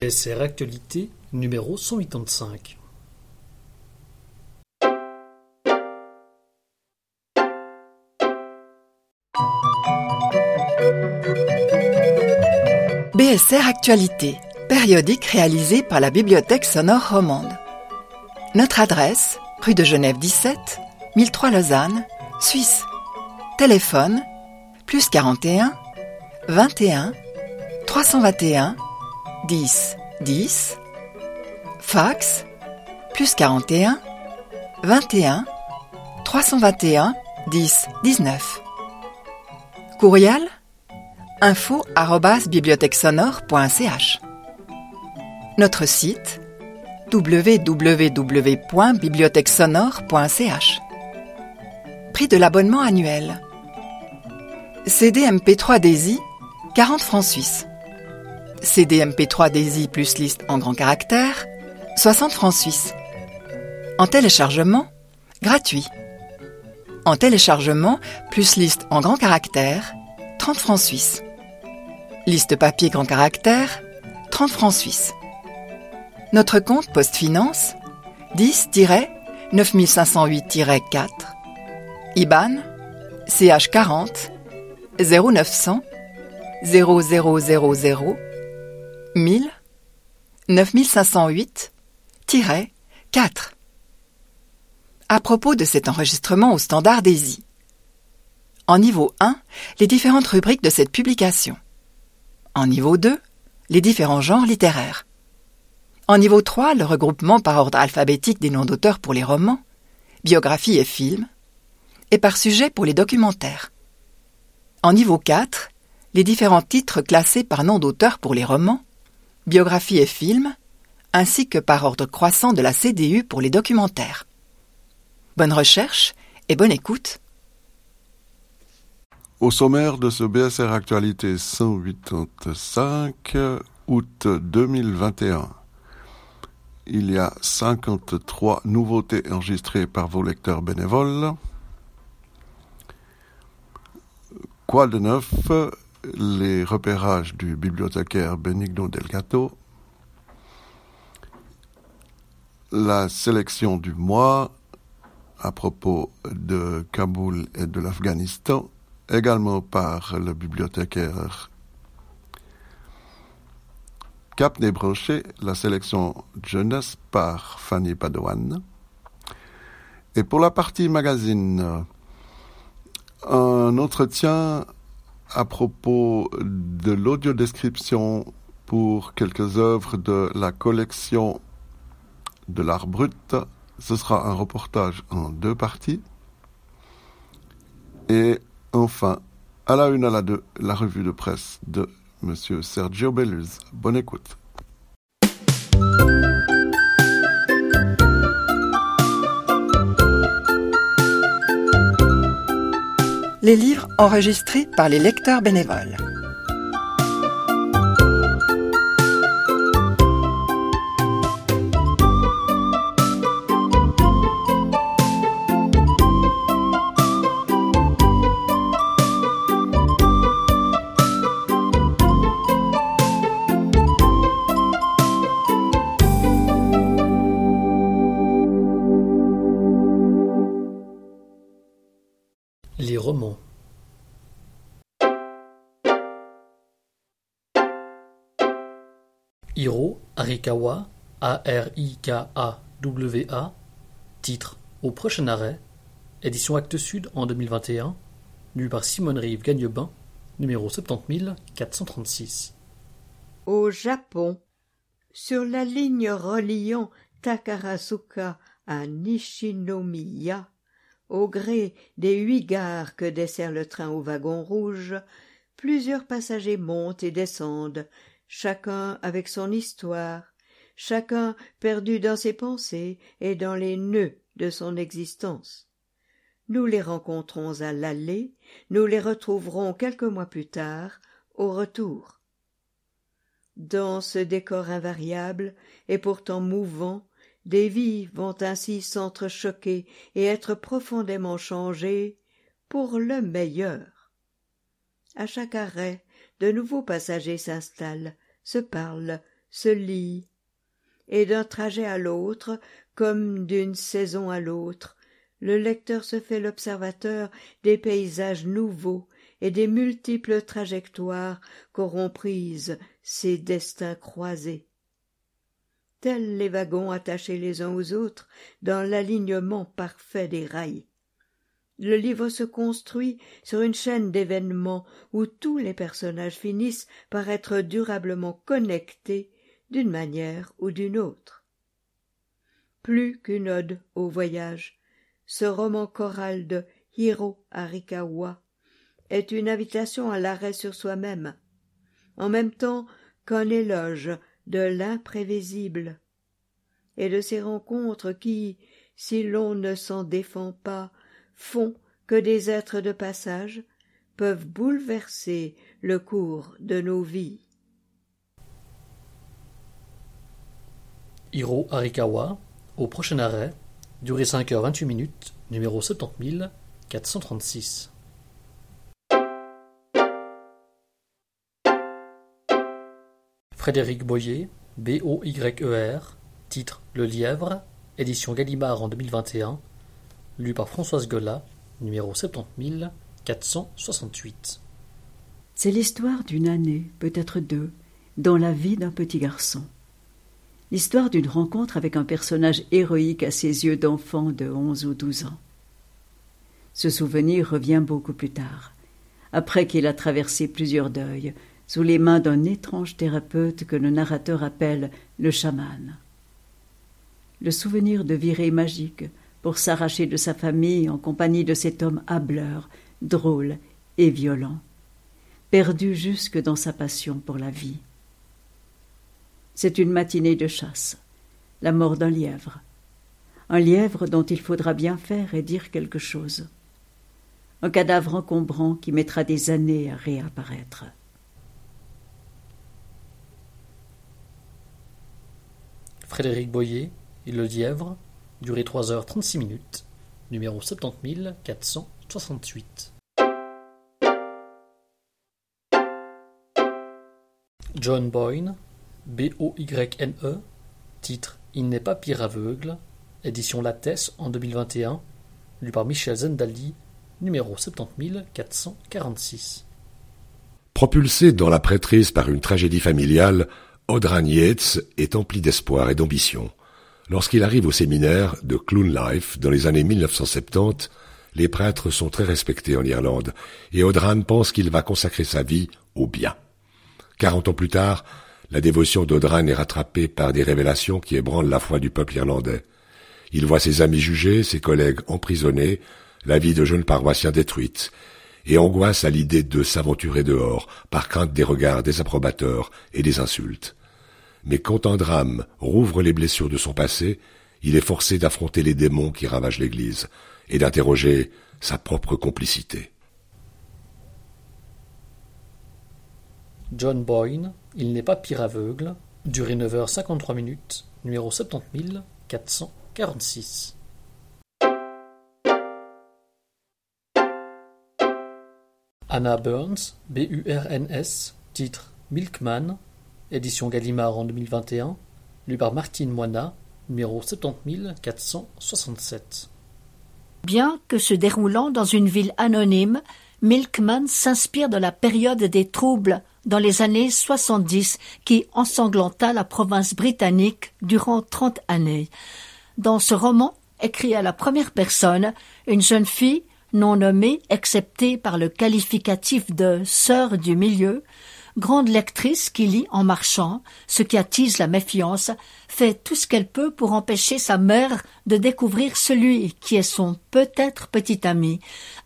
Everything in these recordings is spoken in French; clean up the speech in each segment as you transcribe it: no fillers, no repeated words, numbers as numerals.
SR Actualité, numéro 185. BSR Actualité, périodique réalisé par la Bibliothèque sonore romande. Notre adresse, rue de Genève 17, 1003 Lausanne, Suisse. Téléphone, plus 41 21 321 10 10. Fax, plus 41 21 321 10 19. Courriel, info@bibliothèquesonore.ch. Notre site www.bibliothèquesonore.ch. Prix de l'abonnement annuel. CD MP3 DAISY, 40 francs suisses. CD MP3 DAISY plus liste en grand caractère, 60 francs suisses. En téléchargement, gratuit. En téléchargement plus liste en grand caractère, 30 francs suisses. Liste papier grand caractère, 30 francs suisses. Notre compte Postfinance, 10-9508-4, IBAN, CH 40, 0900, 0000, 1000, 9508-4. À propos de cet enregistrement au standard DAISY. En niveau 1, les différentes rubriques de cette publication. En niveau 2, les différents genres littéraires. En niveau 3, le regroupement par ordre alphabétique des noms d'auteurs pour les romans, biographies et films, et par sujet pour les documentaires. En niveau 4, les différents titres classés par nom d'auteur pour les romans, biographies et films, ainsi que par ordre croissant de la CDU pour les documentaires. Bonne recherche et bonne écoute. Au sommaire de ce BSR Actualité 185, août 2021. Il y a 53 nouveautés enregistrées par vos lecteurs bénévoles. Quoi de neuf? Les repérages du bibliothécaire Benigno Delgato. La sélection du mois à propos de Kaboul et de l'Afghanistan, également par le bibliothécaire Capnay-Brochet, la sélection jeunesse par Fanny Padoan. Et pour la partie magazine, un entretien à propos de l'audiodescription pour quelques œuvres de la collection de l'art brut. Ce sera un reportage en 2 parties. Et enfin, à la 1, à la 2, la revue de presse de Monsieur Sergio Belluz. Bonne écoute. Les livres enregistrés par les lecteurs bénévoles. Romans. Hiro Arikawa, A-R-I-K-A-W-A, titre Au prochain arrêt, édition Actes Sud en 2021, lu par Simone Rive Gagnebin, numéro 70436. Au Japon, sur la ligne reliant Takarazuka à Nishinomiya, au gré des 8 gares que dessert le train au wagon rouge, plusieurs passagers montent et descendent, chacun avec son histoire, chacun perdu dans ses pensées et dans les nœuds de son existence. Nous les rencontrons à l'aller, nous les retrouverons quelques mois plus tard, au retour. Dans ce décor invariable et pourtant mouvant, des vies vont ainsi s'entrechoquer et être profondément changées pour le meilleur. À chaque arrêt, de nouveaux passagers s'installent, se parlent, se lient, et d'un trajet à l'autre, comme d'une saison à l'autre, le lecteur se fait l'observateur des paysages nouveaux et des multiples trajectoires qu'auront prises ces destins croisés. Tels les wagons attachés les uns aux autres dans l'alignement parfait des rails. Le livre se construit sur une chaîne d'événements où tous les personnages finissent par être durablement connectés d'une manière ou d'une autre. Plus qu'une ode au voyage, ce roman choral de Hiro Arikawa est une invitation à l'arrêt sur soi-même, en même temps qu'un éloge de l'imprévisible et de ces rencontres qui, si l'on ne s'en défend pas, font que des êtres de passage peuvent bouleverser le cours de nos vies. Hiro Arikawa, au prochain arrêt, durée 5h28, numéro 70436. Frédéric Boyer, B-O-Y-E-R, titre « Le Lièvre », édition Gallimard en 2021, lu par Françoise Gola, numéro 70468. C'est l'histoire d'une année, peut-être deux, dans la vie d'un petit garçon. L'histoire d'une rencontre avec un personnage héroïque à ses yeux d'enfant de 11 ou 12 ans. Ce souvenir revient beaucoup plus tard, après qu'il a traversé plusieurs deuils, sous les mains d'un étrange thérapeute que le narrateur appelle le chaman. Le souvenir de virée magique pour s'arracher de sa famille en compagnie de cet homme hâbleur, drôle et violent, perdu jusque dans sa passion pour la vie. C'est une matinée de chasse, la mort d'un lièvre. Un lièvre dont il faudra bien faire et dire quelque chose. Un cadavre encombrant qui mettra des années à réapparaître. Frédéric Boyer et le lièvre, durée 3h36, numéro 70468. John Boyne, B-O-Y-N-E, titre « Il n'est pas pire aveugle », édition Lattès en 2021, lu par Michel Zendali, numéro 70446. Propulsé dans la prêtrise par une tragédie familiale, Odran Yates est empli d'espoir et d'ambition. Lorsqu'il arrive au séminaire de Clun Life dans les années 1970, les prêtres sont très respectés en Irlande et Odran pense qu'il va consacrer sa vie au bien. 40 ans plus tard, la dévotion d'Odran est rattrapée par des révélations qui ébranlent la foi du peuple irlandais. Il voit ses amis jugés, ses collègues emprisonnés, la vie de jeunes paroissiens détruite, et angoisse à l'idée de s'aventurer dehors, par crainte des regards désapprobateurs et des insultes. Mais quand un drame rouvre les blessures de son passé, il est forcé d'affronter les démons qui ravagent l'Église et d'interroger sa propre complicité. John Boyne, Il n'est pas pire aveugle, durée 9h53, numéro 70446. Anna Burns, B-U-R-N-S, titre « Milkman », édition Gallimard en 2021, lu par Martine Moina, numéro 70467. Bien que se déroulant dans une ville anonyme, Milkman s'inspire de la période des troubles dans les années 70 qui ensanglanta la province britannique durant 30 années. Dans ce roman, écrit à la première personne, une jeune fille, non nommée, excepté par le qualificatif de « sœur du milieu », grande lectrice qui lit en marchant, ce qui attise la méfiance, fait tout ce qu'elle peut pour empêcher sa mère de découvrir celui qui est son peut-être petit ami,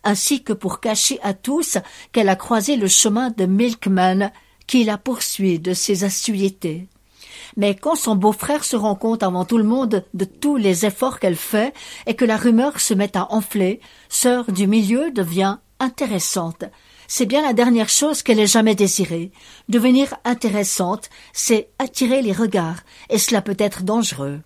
ainsi que pour cacher à tous qu'elle a croisé le chemin de Milkman, qui la poursuit de ses assiduités. Mais quand son beau-frère se rend compte avant tout le monde de tous les efforts qu'elle fait et que la rumeur se met à enfler, sœur du milieu devient intéressante. C'est bien la dernière chose qu'elle ait jamais désirée. Devenir intéressante, c'est attirer les regards, et cela peut être dangereux.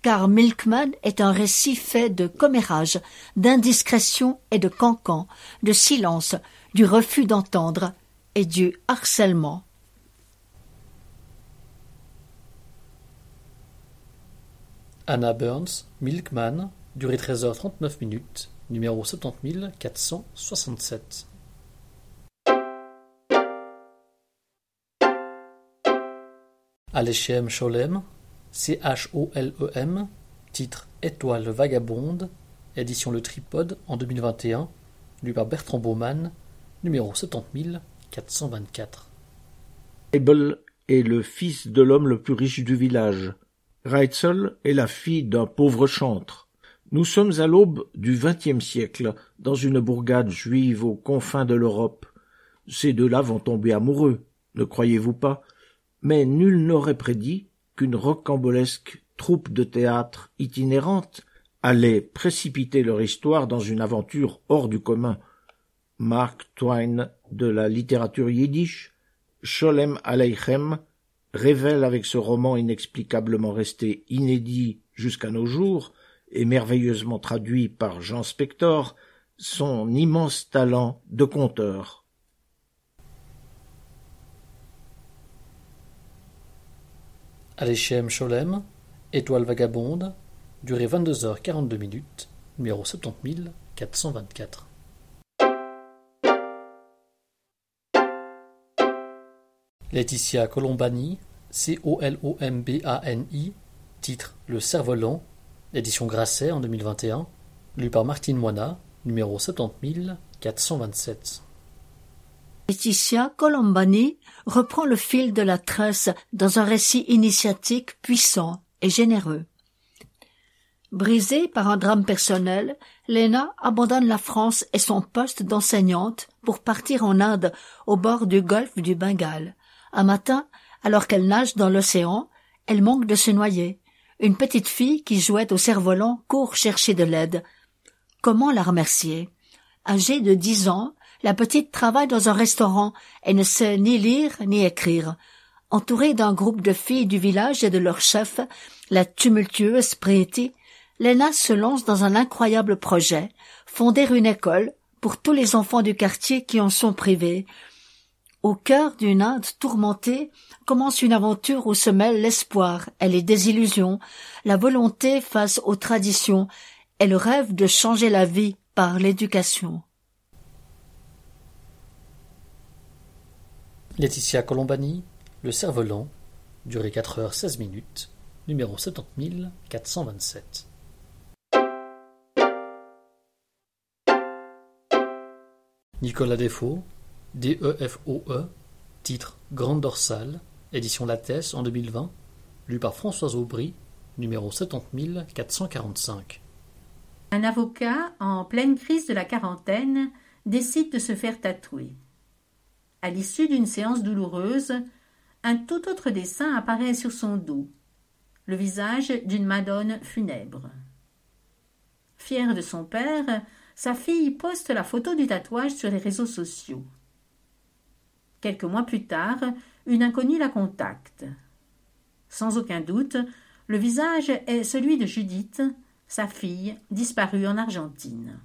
Car Milkman est un récit fait de commérages, d'indiscrétions et de cancans, de silence, du refus d'entendre et du harcèlement. Anna Burns, Milkman, durée 13h39, numéro 70467. Aleichem Sholem, C-H-O-L-E-M, titre Étoile vagabonde, édition Le Tripode en 2021, lu par Bertrand Baumann, numéro 70424. Abel est le fils de l'homme le plus riche du village. Reitzel est la fille d'un pauvre chantre. Nous sommes à l'aube du XXe siècle, dans une bourgade juive aux confins de l'Europe. Ces deux-là vont tomber amoureux, ne croyez-vous pas? Mais nul n'aurait prédit qu'une rocambolesque troupe de théâtre itinérante allait précipiter leur histoire dans une aventure hors du commun. Mark Twain de la littérature yiddish, Sholem Aleichem, révèle avec ce roman inexplicablement resté inédit jusqu'à nos jours et merveilleusement traduit par Jean Spector, son immense talent de conteur. Aleichem Sholem, Étoile vagabonde, durée 22h42, numéro 70424. Laetitia Colombani, C-O-L-O-M-B-A-N-I, titre Le Cerf-Volant, édition Grasset en 2021, lu par Martine Moina, numéro 70427. Laetitia Colombani reprend le fil de la tresse dans un récit initiatique puissant et généreux. Brisée par un drame personnel, Lena abandonne la France et son poste d'enseignante pour partir en Inde au bord du golfe du Bengale. Un matin, alors qu'elle nage dans l'océan, elle manque de se noyer. Une petite fille qui jouait au cerf-volant court chercher de l'aide. Comment la remercier? Âgée de 10 ans, la petite travaille dans un restaurant et ne sait ni lire ni écrire. Entourée d'un groupe de filles du village et de leur chef, la tumultueuse Priti, Lena se lance dans un incroyable projet, fonder une école pour tous les enfants du quartier qui en sont privés. Au cœur d'une Inde tourmentée commence une aventure où se mêlent l'espoir et les désillusions, la volonté face aux traditions et le rêve de changer la vie par l'éducation. Laetitia Colombani, Le Cerf-Volant, durée 4h16, numéro 70427. Nicolas Defaux, D-E-F-O-E, titre Grande Dorsale, édition Lattès en 2020, lu par Françoise Aubry, numéro 70445. Un avocat, en pleine crise de la quarantaine, décide de se faire tatouer. À l'issue d'une séance douloureuse, un tout autre dessin apparaît sur son dos, le visage d'une madone funèbre. Fière de son père, sa fille poste la photo du tatouage sur les réseaux sociaux. Quelques mois plus tard, une inconnue la contacte. Sans aucun doute, le visage est celui de Judith, sa fille disparue en Argentine.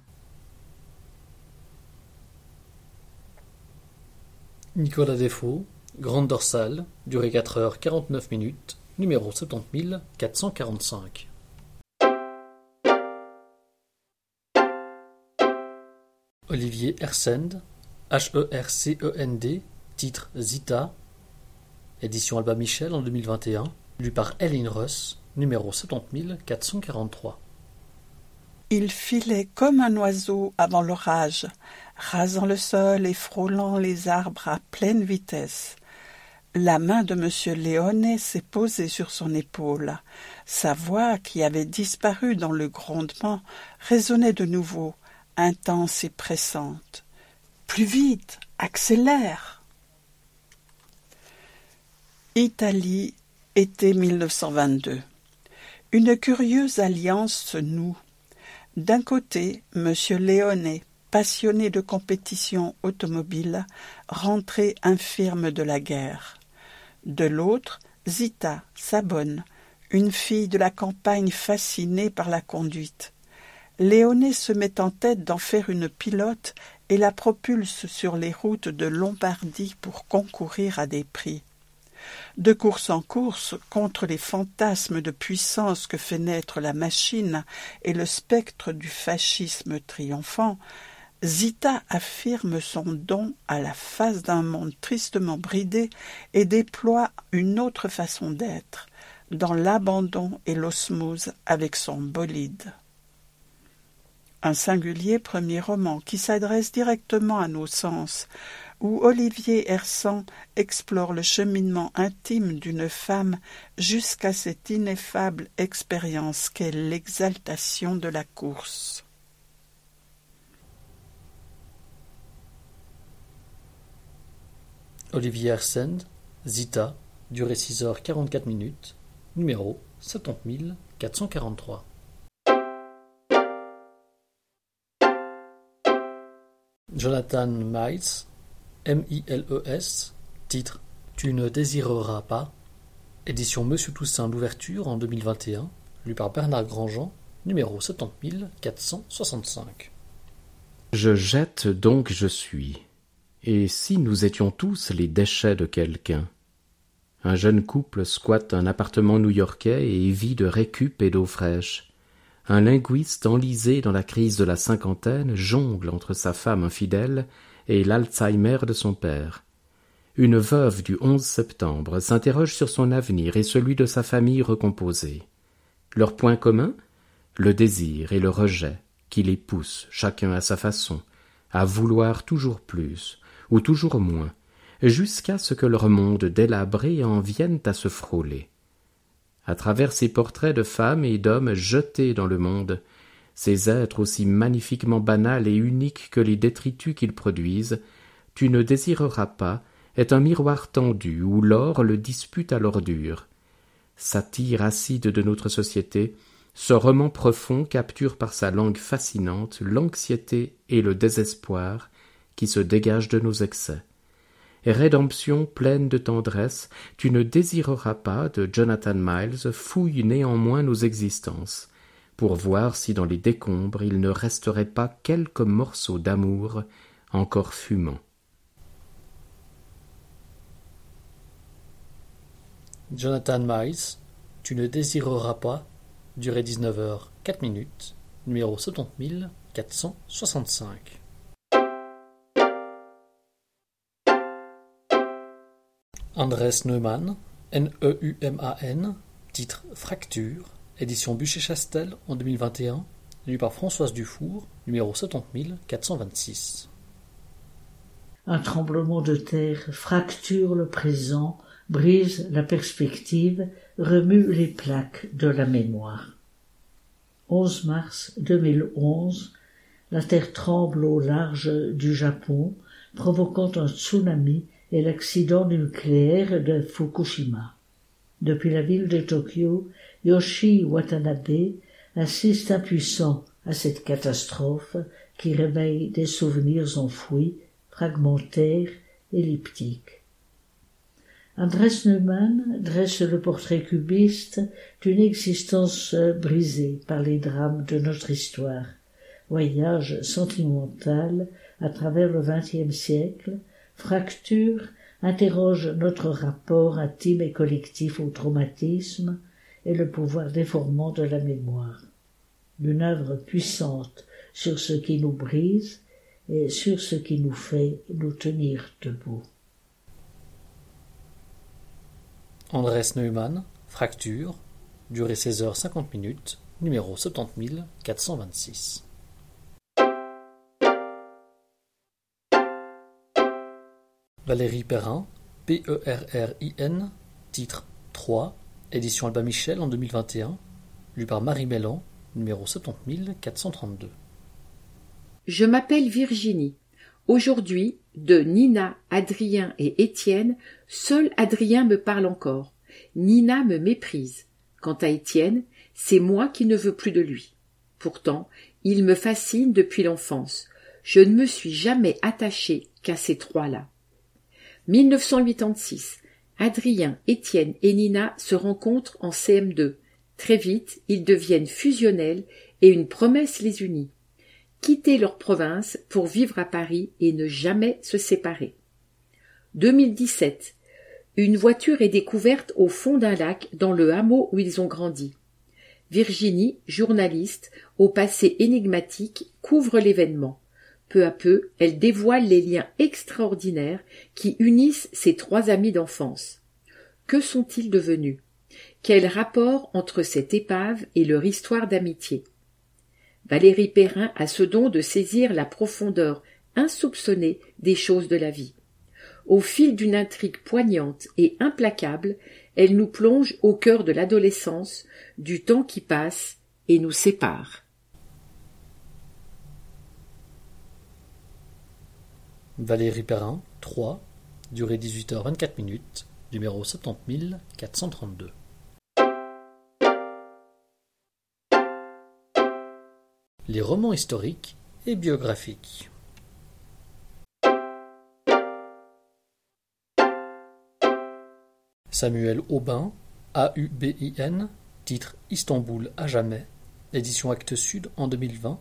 Nicolas Defaux, Grande Dorsale, durée 4h49, numéro 70445. Olivier Hersent, H-E-R-C-E-N-D, titre Zita, édition Albin Michel en 2021, lu par Hélène Russ, numéro 70443. Il filait comme un oiseau avant l'orage, rasant le sol et frôlant les arbres à pleine vitesse. La main de M. Léonet s'est posée sur son épaule. Sa voix, qui avait disparu dans le grondement, résonnait de nouveau, intense et pressante. « Plus vite! Accélère !» Italie, été 1922. Une curieuse alliance se noue. D'un côté, M. Léonet, passionné de compétition automobile, rentré infirme de la guerre. De l'autre, Zita, sa bonne, une fille de la campagne fascinée par la conduite. Léonet se met en tête d'en faire une pilote et la propulse sur les routes de Lombardie pour concourir à des prix. De course en course, contre les fantasmes de puissance que fait naître la machine et le spectre du fascisme triomphant, Zita affirme son don à la face d'un monde tristement bridé et déploie une autre façon d'être, dans l'abandon et l'osmose avec son bolide. Un singulier premier roman qui s'adresse directement à nos sens, où Olivier Hersent explore le cheminement intime d'une femme jusqu'à cette ineffable expérience qu'est l'exaltation de la course. Olivier Hersent, Zita, durée 6 heures 44 minutes, numéro 70443. Jonathan Miles, M-I-L-E-S, titre « Tu ne désireras pas », édition Monsieur Toussaint l'ouverture en 2021, lu par Bernard Grandjean, numéro 70465. Je jette donc je suis. Et si nous étions tous les déchets de quelqu'un? Un jeune couple squatte un appartement new-yorkais et vit de récup et d'eau fraîche. Un linguiste enlisé dans la crise de la cinquantaine jongle entre sa femme infidèle et l'Alzheimer de son père. Une veuve du 11 septembre s'interroge sur son avenir et celui de sa famille recomposée. Leur point commun? Le désir et le rejet qui les poussent, chacun à sa façon, à vouloir toujours plus, ou toujours moins, jusqu'à ce que leur monde délabré en vienne à se frôler. À travers ces portraits de femmes et d'hommes jetés dans le monde, ces êtres aussi magnifiquement banals et uniques que les détritus qu'ils produisent, « Tu ne désireras pas » est un miroir tendu où l'or le dispute à l'ordure. Satire acide de notre société, ce roman profond capture par sa langue fascinante l'anxiété et le désespoir qui se dégagent de nos excès. Rédemption pleine de tendresse, « Tu ne désireras pas » de Jonathan Miles fouille néanmoins nos existences, pour voir si dans les décombres il ne resterait pas quelques morceaux d'amour encore fumants. Jonathan Miles, « Tu ne désireras pas » durée 19 heures 4 minutes, numéro 70465. Andrés Neumann, N-E-U-M-A-N, titre Fracture, édition Buchet-Chastel en 2021, lu par Françoise Dufour, numéro 70426. Un tremblement de terre fracture le présent, brise la perspective, remue les plaques de la mémoire. 11 mars 2011, la terre tremble au large du Japon, provoquant un tsunami et l'accident nucléaire de Fukushima. Depuis la ville de Tokyo, Yoshi Watanabe assiste impuissant à cette catastrophe qui réveille des souvenirs enfouis, fragmentaires, elliptiques. Andrés Neumann dresse le portrait cubiste d'une existence brisée par les drames de notre histoire. Voyage sentimental à travers le XXe siècle, Fracture interroge notre rapport intime et collectif au traumatisme et le pouvoir déformant de la mémoire. Une œuvre puissante sur ce qui nous brise et sur ce qui nous fait nous tenir debout. Andrés Neumann, Fracture, durée 16 heures 50 minutes, numéro 70426. Valérie Perrin, P-E-R-R-I-N, titre 3, édition Albin Michel en 2021, lu par Marie Mellan, numéro 70432. Je m'appelle Virginie. Aujourd'hui, de Nina, Adrien et Étienne, seul Adrien me parle encore. Nina me méprise. Quant à Étienne, c'est moi qui ne veux plus de lui. Pourtant, il me fascine depuis l'enfance. Je ne me suis jamais attachée qu'à ces trois-là. 1986. Adrien, Étienne et Nina se rencontrent en CM2. Très vite, ils deviennent fusionnels et une promesse les unit. Quitter leur province pour vivre à Paris et ne jamais se séparer. 2017. Une voiture est découverte au fond d'un lac dans le hameau où ils ont grandi. Virginie, journaliste, au passé énigmatique, couvre l'événement. Peu à peu, elle dévoile les liens extraordinaires qui unissent ces trois amis d'enfance. Que sont-ils devenus? Quel rapport entre cette épave et leur histoire d'amitié? Valérie Perrin a ce don de saisir la profondeur insoupçonnée des choses de la vie. Au fil d'une intrigue poignante et implacable, elle nous plonge au cœur de l'adolescence, du temps qui passe et nous sépare. Valérie Perrin, 3, durée 18h24, numéro 70432. Les romans historiques et biographiques. Samuel Aubin, A-U-B-I-N, titre Istanbul à jamais, édition Actes Sud en 2020,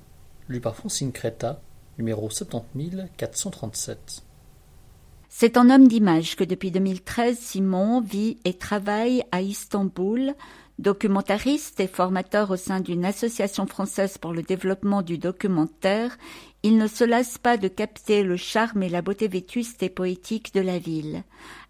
lu par Francine Creta, numéro 70437. C'est en homme d'image que depuis 2013, Simon vit et travaille à Istanbul, documentariste et formateur au sein d'une association française pour le développement du documentaire. Il ne se lasse pas de capter le charme et la beauté vétuste et poétique de la ville.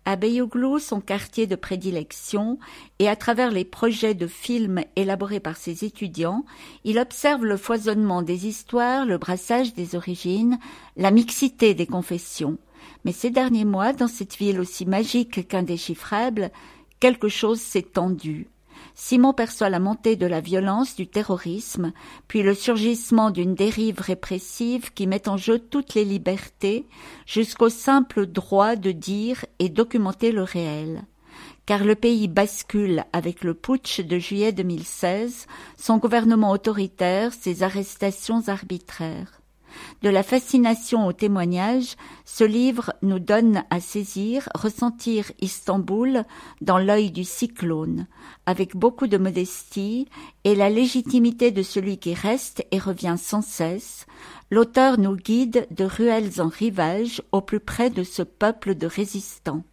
À Beyoğlu, son quartier de prédilection, et à travers les projets de films élaborés par ses étudiants, il observe le foisonnement des histoires, le brassage des origines, la mixité des confessions. Mais ces derniers mois, dans cette ville aussi magique qu'indéchiffrable, quelque chose s'est tendu. Simon perçoit la montée de la violence, du terrorisme, puis le surgissement d'une dérive répressive qui met en jeu toutes les libertés, jusqu'au simple droit de dire et documenter le réel. Car le pays bascule avec le putsch de juillet 2016, son gouvernement autoritaire, ses arrestations arbitraires. De la fascination au témoignage, ce livre nous donne à saisir, ressentir Istanbul dans l'œil du cyclone, avec beaucoup de modestie et la légitimité de celui qui reste et revient sans cesse. L'auteur nous guide de ruelles en rivage au plus près de ce peuple de résistants.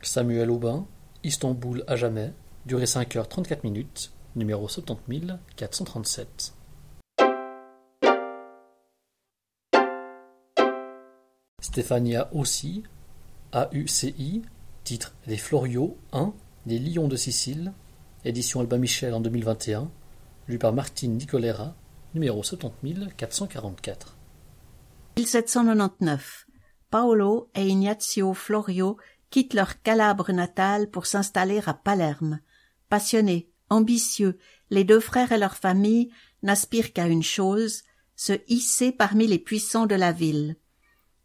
Samuel Aubin, Istanbul à jamais, durée 5h34. Numéro 70437. Stefania Auci, A-U-C-I, titre Les Floriots 1, Les Lions de Sicile, édition Albin Michel en 2021, lu par Martine Nicolera, numéro 70444. 1799. Paolo et Ignazio Florio quittent leur Calabre natale pour s'installer à Palerme. Passionnés, ambitieux, les deux frères et leur famille n'aspirent qu'à une chose, se hisser parmi les puissants de la ville.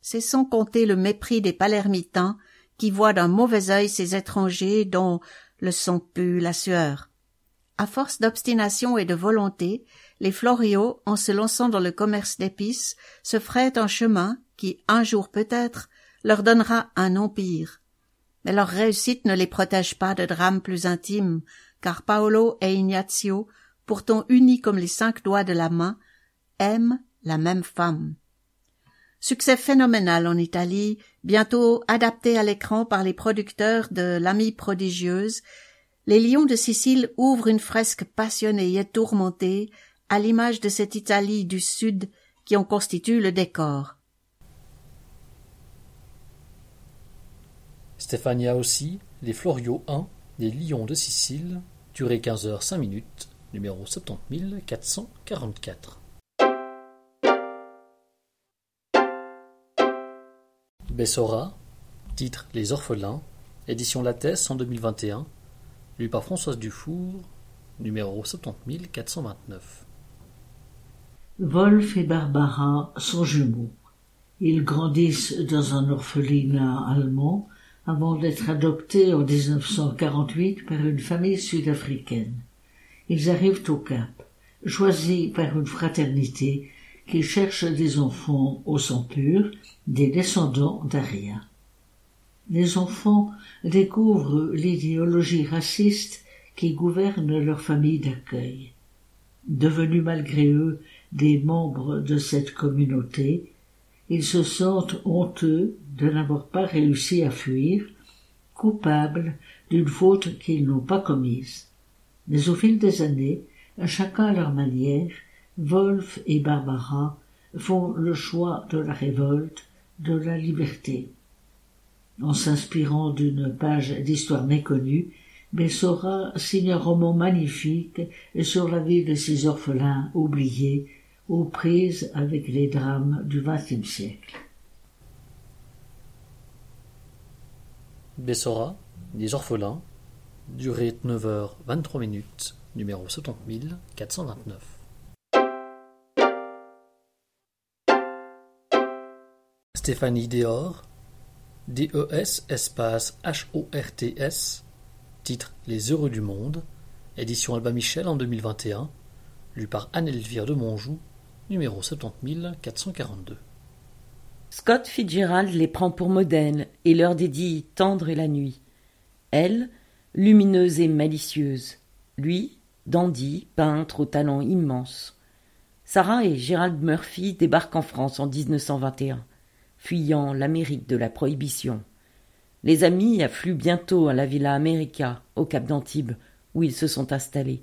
C'est sans compter le mépris des palermitains qui voient d'un mauvais œil ces étrangers dont le sang pue la sueur. À force d'obstination et de volonté, les Floriots, en se lançant dans le commerce d'épices, se frayent un chemin qui, un jour peut-être, leur donnera un empire. Mais leur réussite ne les protège pas de drames plus intimes, car Paolo et Ignazio, pourtant unis comme les 5 doigts de la main, aiment la même femme. Succès phénoménal en Italie, bientôt adapté à l'écran par les producteurs de L'Amie prodigieuse, les Lions de Sicile ouvrent une fresque passionnée et tourmentée à l'image de cette Italie du Sud qui en constitue le décor. Stéphania aussi, les Floriots 1, Les Lions de Sicile, durée 15h05, numéro 70444. Bessora, titre Les Orphelins, édition Lattès en 2021, lu par Françoise Dufour, numéro 70429. Wolf et Barbara sont jumeaux. Ils grandissent dans un orphelinat allemand avant d'être adoptés en 1948 par une famille sud-africaine. Ils arrivent au Cap, choisis par une fraternité qui cherche des enfants au sang pur, des descendants d'Aria. Les enfants découvrent l'idéologie raciste qui gouverne leur famille d'accueil. Devenus malgré eux des membres de cette communauté, ils se sentent honteux de n'avoir pas réussi à fuir, coupables d'une faute qu'ils n'ont pas commise. Mais au fil des années, chacun à leur manière, Wolf et Barbara font le choix de la révolte, de la liberté. En s'inspirant d'une page d'histoire méconnue, Bessora signe un roman magnifique sur la vie de ces orphelins oubliés, aux prises avec les drames du XXe siècle. Bessora, des orphelins, durée 9h23, numéro 70429. Stéphanie des Horts, DES espace HORTS, titre Les Heureux du Monde, édition Albin Michel en 2021, lu par Anne-Elvire de Monjou, numéro 70442. Scott Fitzgerald les prend pour modèles et leur dédie Tendre et la nuit. Elle, lumineuse et malicieuse. Lui, dandy, peintre au talent immense. Sarah et Gerald Murphy débarquent en France en 1921, fuyant l'Amérique de la Prohibition. Les amis affluent bientôt à la Villa America, au Cap d'Antibes, où ils se sont installés.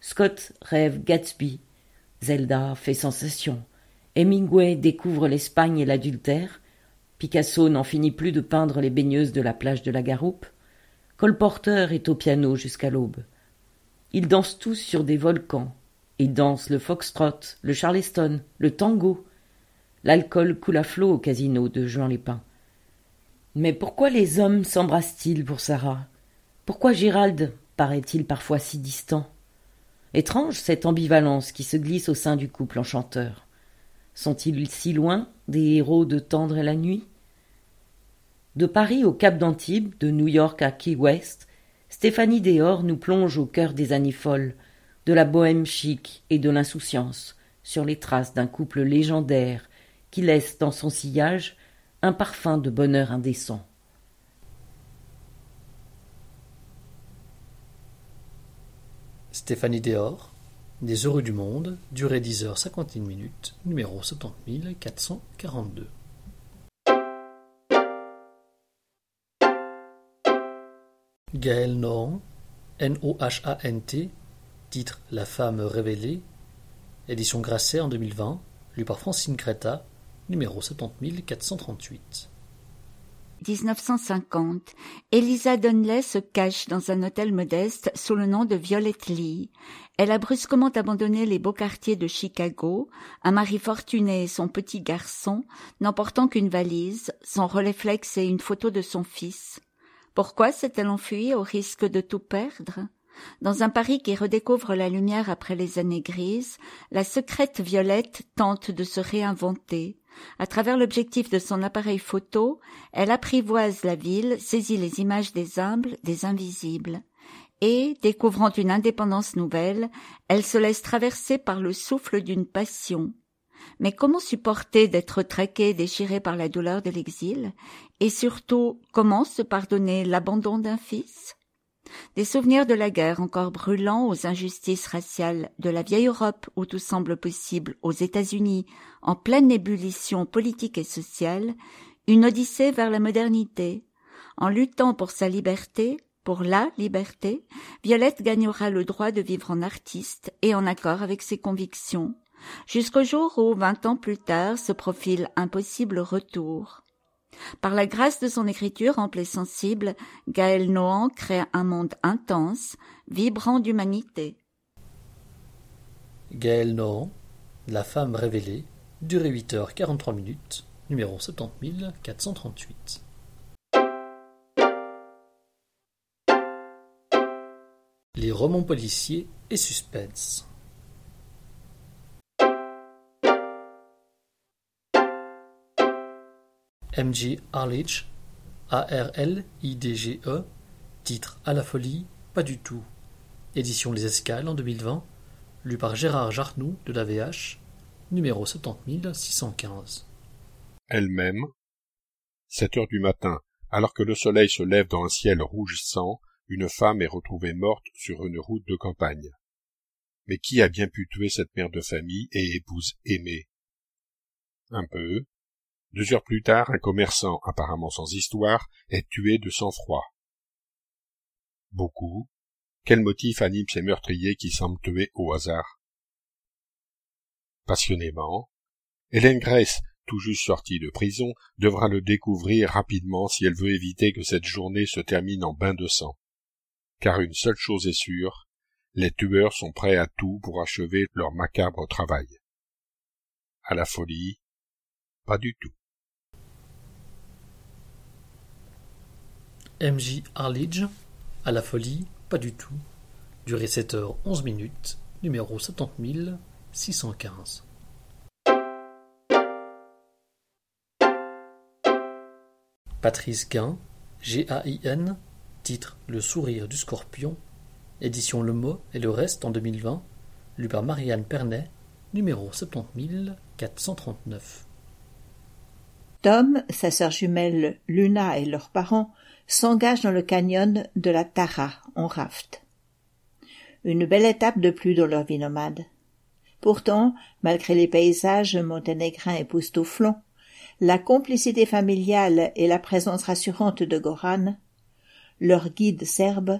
Scott rêve Gatsby. Zelda fait sensation. Hemingway découvre l'Espagne et l'adultère. Picasso n'en finit plus de peindre les baigneuses de la plage de la Garoupe. Cole Porter est au piano jusqu'à l'aube. Ils dansent tous sur des volcans. Ils dansent le foxtrot, le charleston, le tango. L'alcool coule à flot au casino de Juan-les-Pins. Mais pourquoi les hommes s'embrassent-ils pour Sarah ? Pourquoi Gérald paraît-il parfois si distant ? Étrange cette ambivalence qui se glisse au sein du couple enchanteur. Sont-ils si loin des héros de Tendre et la nuit ? De Paris au Cap d'Antibes, de New York à Key West, Stéphanie des Horts nous plonge au cœur des années folles, de la bohème chic et de l'insouciance, sur les traces d'un couple légendaire qui laisse dans son sillage un parfum de bonheur indécent. Stéphanie des Horts, des Heureux du Monde, durée 10h51, numéro 70442. Gaëlle Nohant, N-O-H-A-N-T, titre La femme révélée, édition Grasset en 2020, lu par Francine Creta, numéro 70438. 1950, Eliza Dunley se cache dans un hôtel modeste sous le nom de Violet Lee. Elle a brusquement abandonné les beaux quartiers de Chicago, un mari fortuné et son petit garçon, n'emportant qu'une valise, son relais flex et une photo de son fils. Pourquoi s'est-elle enfuie au risque de tout perdre ? Dans un Paris qui redécouvre la lumière après les années grises, la secrète Violette tente de se réinventer. À travers l'objectif de son appareil photo, elle apprivoise la ville, saisit les images des humbles, des invisibles. Et, découvrant une indépendance nouvelle, elle se laisse traverser par le souffle d'une passion. Mais comment supporter d'être traquée et déchirée par la douleur de l'exil ? Et surtout, comment se pardonner l'abandon d'un fils ? Des souvenirs de la guerre encore brûlants aux injustices raciales de la vieille Europe où tout semble possible, aux États-Unis, en pleine ébullition politique et sociale, une odyssée vers la modernité. En luttant pour sa liberté, pour la liberté, Violette gagnera le droit de vivre en artiste et en accord avec ses convictions, jusqu'au jour où, 20 ans plus tard, se profile un possible retour. Par la grâce de son écriture ample et sensible, Gaëlle Nohant crée un monde intense, vibrant d'humanité. Gaëlle Nohant, La femme révélée, durée 8h43, numéro 70438. Les romans policiers et suspense. M.J. Arledge, A-R-L-I-D-G-E, titre À la folie, pas du tout. Édition Les Escales en 2020, lu par Gérard Jarnoux de l'AVH, numéro 70615. Elle-même, 7h du matin, alors que le soleil se lève dans un ciel rougissant, une femme est retrouvée morte sur une route de campagne. Mais qui a bien pu tuer cette mère de famille et épouse aimée ? Un peu, 2 heures plus tard, un commerçant, apparemment sans histoire, est tué de sang-froid. Beaucoup. Quel motif anime ces meurtriers qui semblent tuer au hasard? Passionnément. Hélène Grace, tout juste sortie de prison, devra le découvrir rapidement si elle veut éviter que cette journée se termine en bain de sang. Car une seule chose est sûre, les tueurs sont prêts à tout pour achever leur macabre travail. À la folie, pas du tout. M.J. Arledge, à la folie, pas du tout. Durée 7h11, numéro 70615. Patrice Gain, G.A.I.N., titre « Le sourire du scorpion », édition Le Mot et le reste en 2020, lu par Marianne Pernet, numéro 70439. Tom, sa sœur jumelle Luna et leurs parents s'engagent dans le canyon de la Tara en raft. Une belle étape de plus dans leur vie nomade. Pourtant, malgré les paysages monténégrins époustouflants, la complicité familiale et la présence rassurante de Goran, leur guide serbe,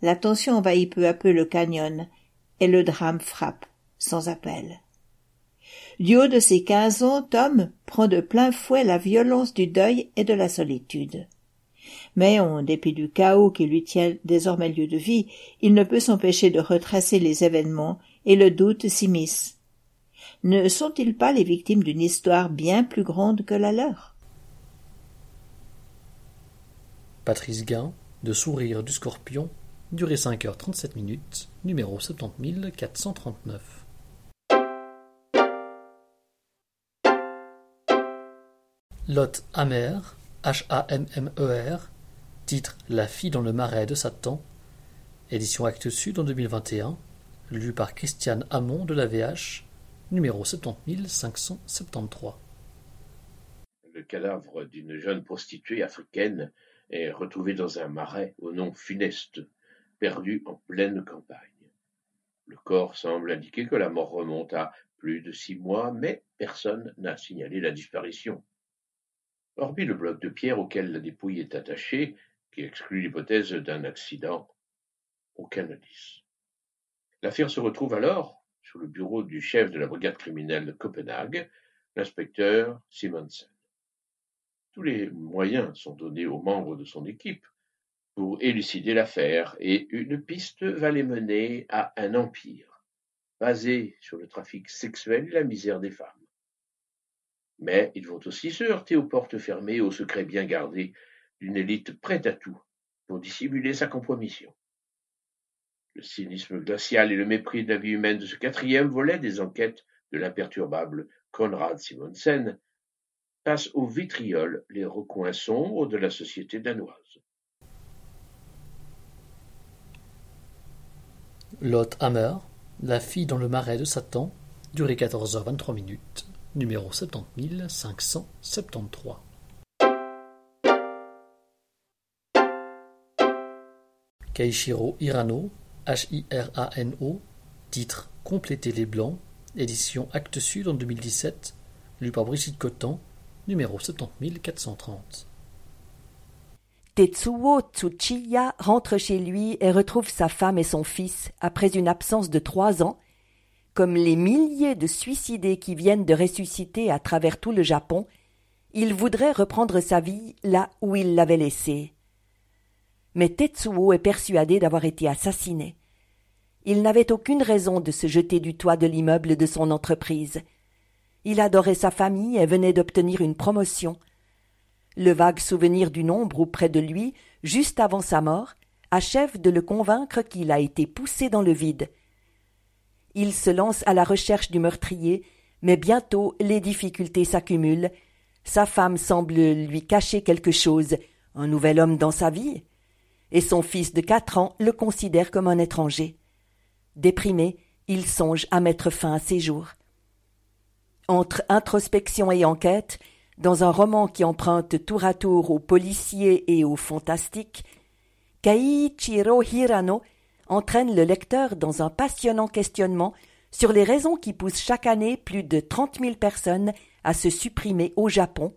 la tension envahit peu à peu le canyon et le drame frappe sans appel. Du haut de ses 15 ans, Tom prend de plein fouet la violence du deuil et de la solitude. Mais, en dépit du chaos qui lui tient désormais lieu de vie, il ne peut s'empêcher de retracer les événements et le doute s'immisce. Ne sont-ils pas les victimes d'une histoire bien plus grande que la leur? Patrice Gain, de Sourire du Scorpion, durée 5h37, numéro 70439. Lot Hammer, H-A-M-M-E-R, titre « La fille dans le marais de Satan », édition Actes Sud en 2021, lu par Christiane Hamon de la VH, numéro 70573. Le cadavre d'une jeune prostituée africaine est retrouvé dans un marais au nom funeste, perdu en pleine campagne. Le corps semble indiquer que la mort remonte à plus de 6 mois, mais personne n'a signalé la disparition. Hormis le bloc de pierre auquel la dépouille est attachée, qui exclut l'hypothèse d'un accident, aucun indice. L'affaire se retrouve alors sur le bureau du chef de la brigade criminelle de Copenhague, l'inspecteur Simonsen. Tous les moyens sont donnés aux membres de son équipe pour élucider l'affaire et une piste va les mener à un empire basé sur le trafic sexuel et la misère des femmes. Mais ils vont aussi se heurter aux portes fermées et aux secrets bien gardés d'une élite prête à tout pour dissimuler sa compromission. Le cynisme glacial et le mépris de la vie humaine de ce 4e volet des enquêtes de l'imperturbable Conrad Simonsen passent au vitriol les recoins sombres de la société danoise. Lot Hammer, La fille dans le marais de Satan, durée 14h23. Numéro 70573. Kaichiro Hirano, H-I-R-A-N-O, titre « Compléter les Blancs », édition Actes Sud en 2017, lu par Brigitte Cotan, numéro 70430. Tetsuo Tsuchiya rentre chez lui et retrouve sa femme et son fils après une absence de 3 ans, comme les milliers de suicidés qui viennent de ressusciter à travers tout le Japon, il voudrait reprendre sa vie là où il l'avait laissée. Mais Tetsuo est persuadé d'avoir été assassiné. Il n'avait aucune raison de se jeter du toit de l'immeuble de son entreprise. Il adorait sa famille et venait d'obtenir une promotion. Le vague souvenir d'une ombre auprès de lui, juste avant sa mort, achève de le convaincre qu'il a été poussé dans le vide. Il se lance à la recherche du meurtrier, mais bientôt les difficultés s'accumulent. Sa femme semble lui cacher quelque chose, un nouvel homme dans sa vie, et son fils de 4 ans le considère comme un étranger. Déprimé, il songe à mettre fin à ses jours. Entre introspection et enquête, dans un roman qui emprunte tour à tour aux policiers et aux fantastiques, Kaichiro Hirano entraîne le lecteur dans un passionnant questionnement sur les raisons qui poussent chaque année plus de 30 000 personnes à se supprimer au Japon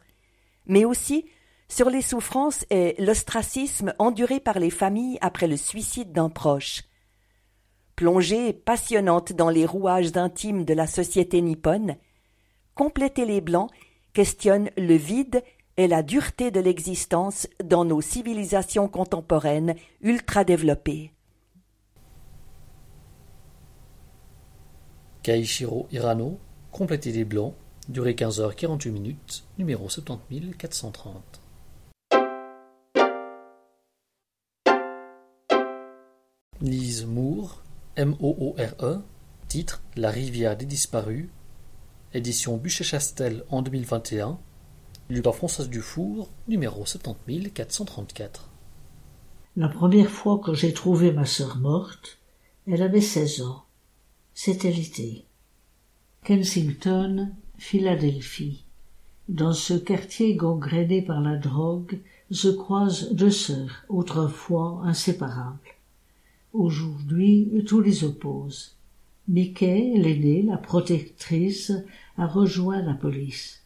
mais aussi sur les souffrances et l'ostracisme endurés par les familles après le suicide d'un proche. Plongée passionnante dans les rouages intimes de la société nippone, Compléter les Blancs questionne le vide et la dureté de l'existence dans nos civilisations contemporaines ultra-développées. Kaichiro Hirano, Compléter les Blancs, durée 15h48, numéro 70430. Lise Moore, M-O-O-R-E, titre « La rivière des disparus », édition Buchet-Chastel en 2021, lue par Françoise Dufour, numéro 70434. La première fois que j'ai trouvé ma sœur morte, elle avait 16 ans. C'était l'été. Kensington, Philadelphie. Dans ce quartier gangréné par la drogue, se croisent deux sœurs, autrefois inséparables. Aujourd'hui, tout les oppose. Mickey, l'aînée, la protectrice, a rejoint la police.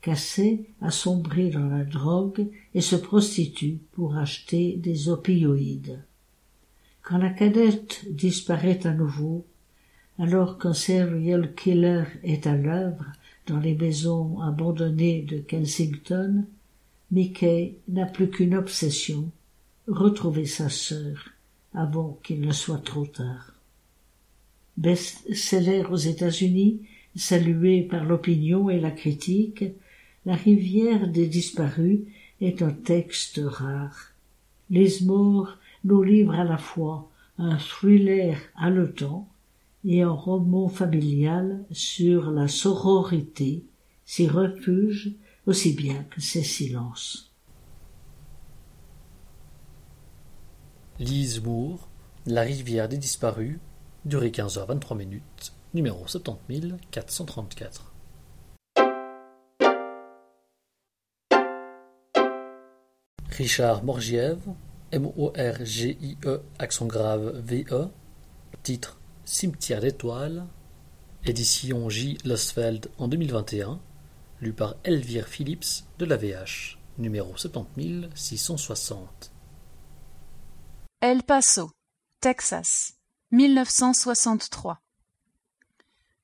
Cassé a sombré dans la drogue et se prostitue pour acheter des opioïdes. Quand la cadette disparaît à nouveau, alors qu'un serial killer est à l'œuvre dans les maisons abandonnées de Kensington, Mickey n'a plus qu'une obsession, retrouver sa sœur, avant qu'il ne soit trop tard. Best-seller aux États-Unis, salué par l'opinion et la critique, La rivière des disparus est un texte rare. Lise Moore nous livre à la fois un thriller haletant et un roman familial sur la sororité, ses refuges aussi bien que ses silences. Lise Moore, La rivière des disparus, durée 15h23, numéro 70434. Richard Morgiève, M-O-R-G-I-E, accent grave V-E, titre Cimetière d'étoiles, édition J. Losfeld en 2021, lu par Elvire Phillips de la VH, numéro 70660. El Paso, Texas, 1963.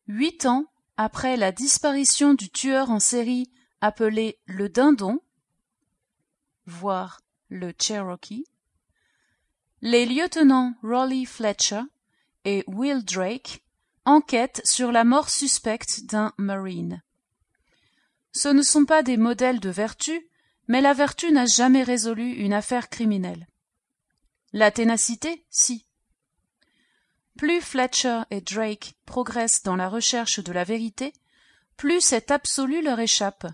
8 ans après la disparition du tueur en série appelé le Dindon, voire le Cherokee, les lieutenants Rollie Fletcher et Will Drake enquêtent sur la mort suspecte d'un Marine. Ce ne sont pas des modèles de vertu, mais la vertu n'a jamais résolu une affaire criminelle. La ténacité, si. Plus Fletcher et Drake progressent dans la recherche de la vérité, plus cet absolu leur échappe,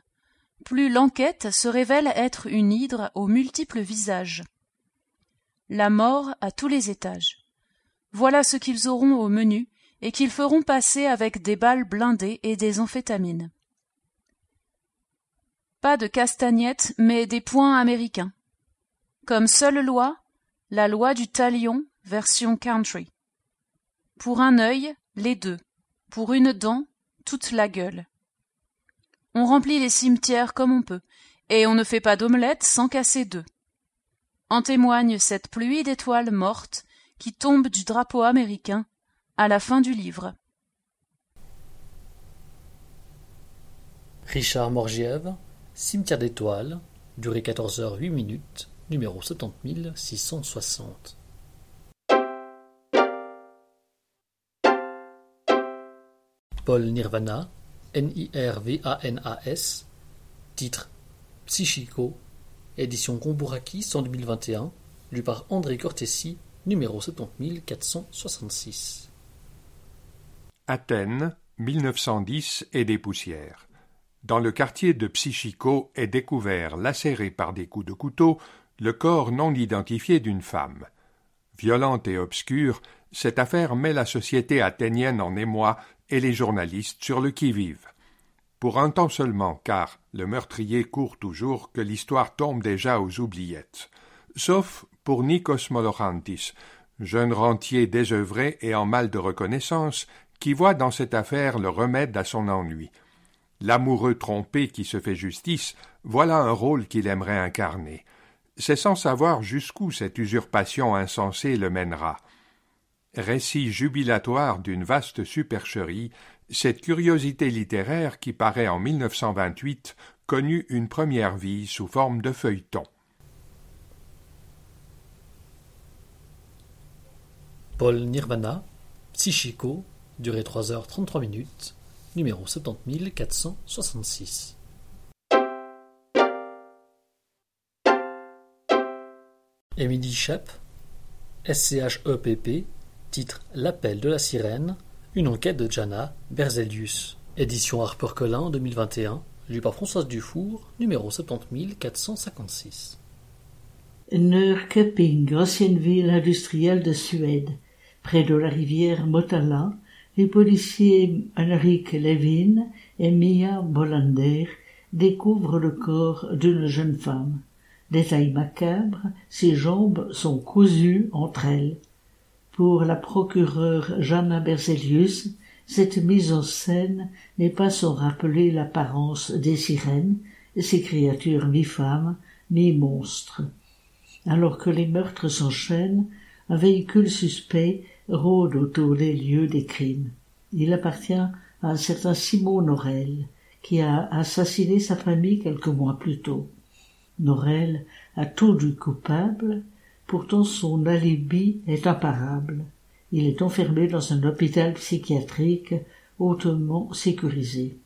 plus l'enquête se révèle être une hydre aux multiples visages. La mort à tous les étages. Voilà ce qu'ils auront au menu et qu'ils feront passer avec des balles blindées et des amphétamines. Pas de castagnettes, mais des poings américains. Comme seule loi, la loi du talion, version country. Pour un œil, les deux. Pour une dent, toute la gueule. On remplit les cimetières comme on peut, et on ne fait pas d'omelette sans casser deux. En témoigne cette pluie d'étoiles mortes qui tombe du drapeau américain à la fin du livre. Richard Morgiève, Cimetière d'étoiles, durée 14h08. Numéro 70660. Paul Nirvana, N-I-R-V-A-N-A-S, titre Psychico, édition Komburakis en 2021, lu par André Cortesi, numéro 70466. Athènes, 1910 et des poussières. Dans le quartier de Psychico est découvert, lacéré par des coups de couteau, le corps non identifié d'une femme. Violente et obscure, cette affaire met la société athénienne en émoi et les journalistes sur le qui-vive. Pour un temps seulement, car le meurtrier court toujours que l'histoire tombe déjà aux oubliettes. Sauf pour Nikos Molorantis, jeune rentier désœuvré et en mal de reconnaissance, qui voit dans cette affaire le remède à son ennui. l'amoureux trompé qui se fait justice, voilà un rôle qu'il aimerait incarner. C'est sans savoir jusqu'où cette usurpation insensée le mènera. Récit jubilatoire d'une vaste supercherie, cette curiosité littéraire qui paraît en 1928 connut une première vie sous forme de feuilleton. Paul Nirvana, Psychico, durée 3 h 33 min, numéro 70466. Émilie Schepp, SCHEPP, titre L'appel de la sirène, une enquête de Jana Berzelius, édition HarperCollins 2021, lue par Françoise Dufour, numéro 70456. Norrköping, ancienne ville industrielle de Suède. Près de la rivière Motala, les policiers Henrik Levin et Mia Bolander découvrent le corps d'une jeune femme. Détail macabre, ses jambes sont cousues entre elles. Pour la procureure Jana Berzelius, cette mise en scène n'est pas sans rappeler l'apparence des sirènes, ces créatures mi-femmes, mi-monstres. Alors que les meurtres s'enchaînent, un véhicule suspect rôde autour des lieux des crimes. Il appartient à un certain Simon Norel, qui a assassiné sa famille quelques mois plus tôt. Norel a tout du coupable, pourtant son alibi est imparable. Il est enfermé dans un hôpital psychiatrique hautement sécurisé.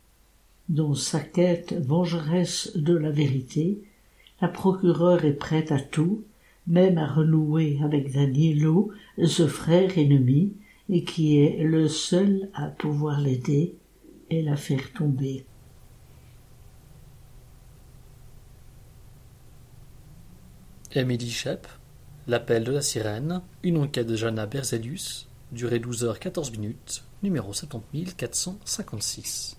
Dans sa quête vengeresse de la vérité, la procureure est prête à tout, même à renouer avec Danilo, ce frère ennemi, et qui est le seul à pouvoir l'aider et la faire tomber. Émilie Schepp, L'appel de la sirène, une enquête de Jana Berzelius, durée 12 h 14 min, numéro 70456.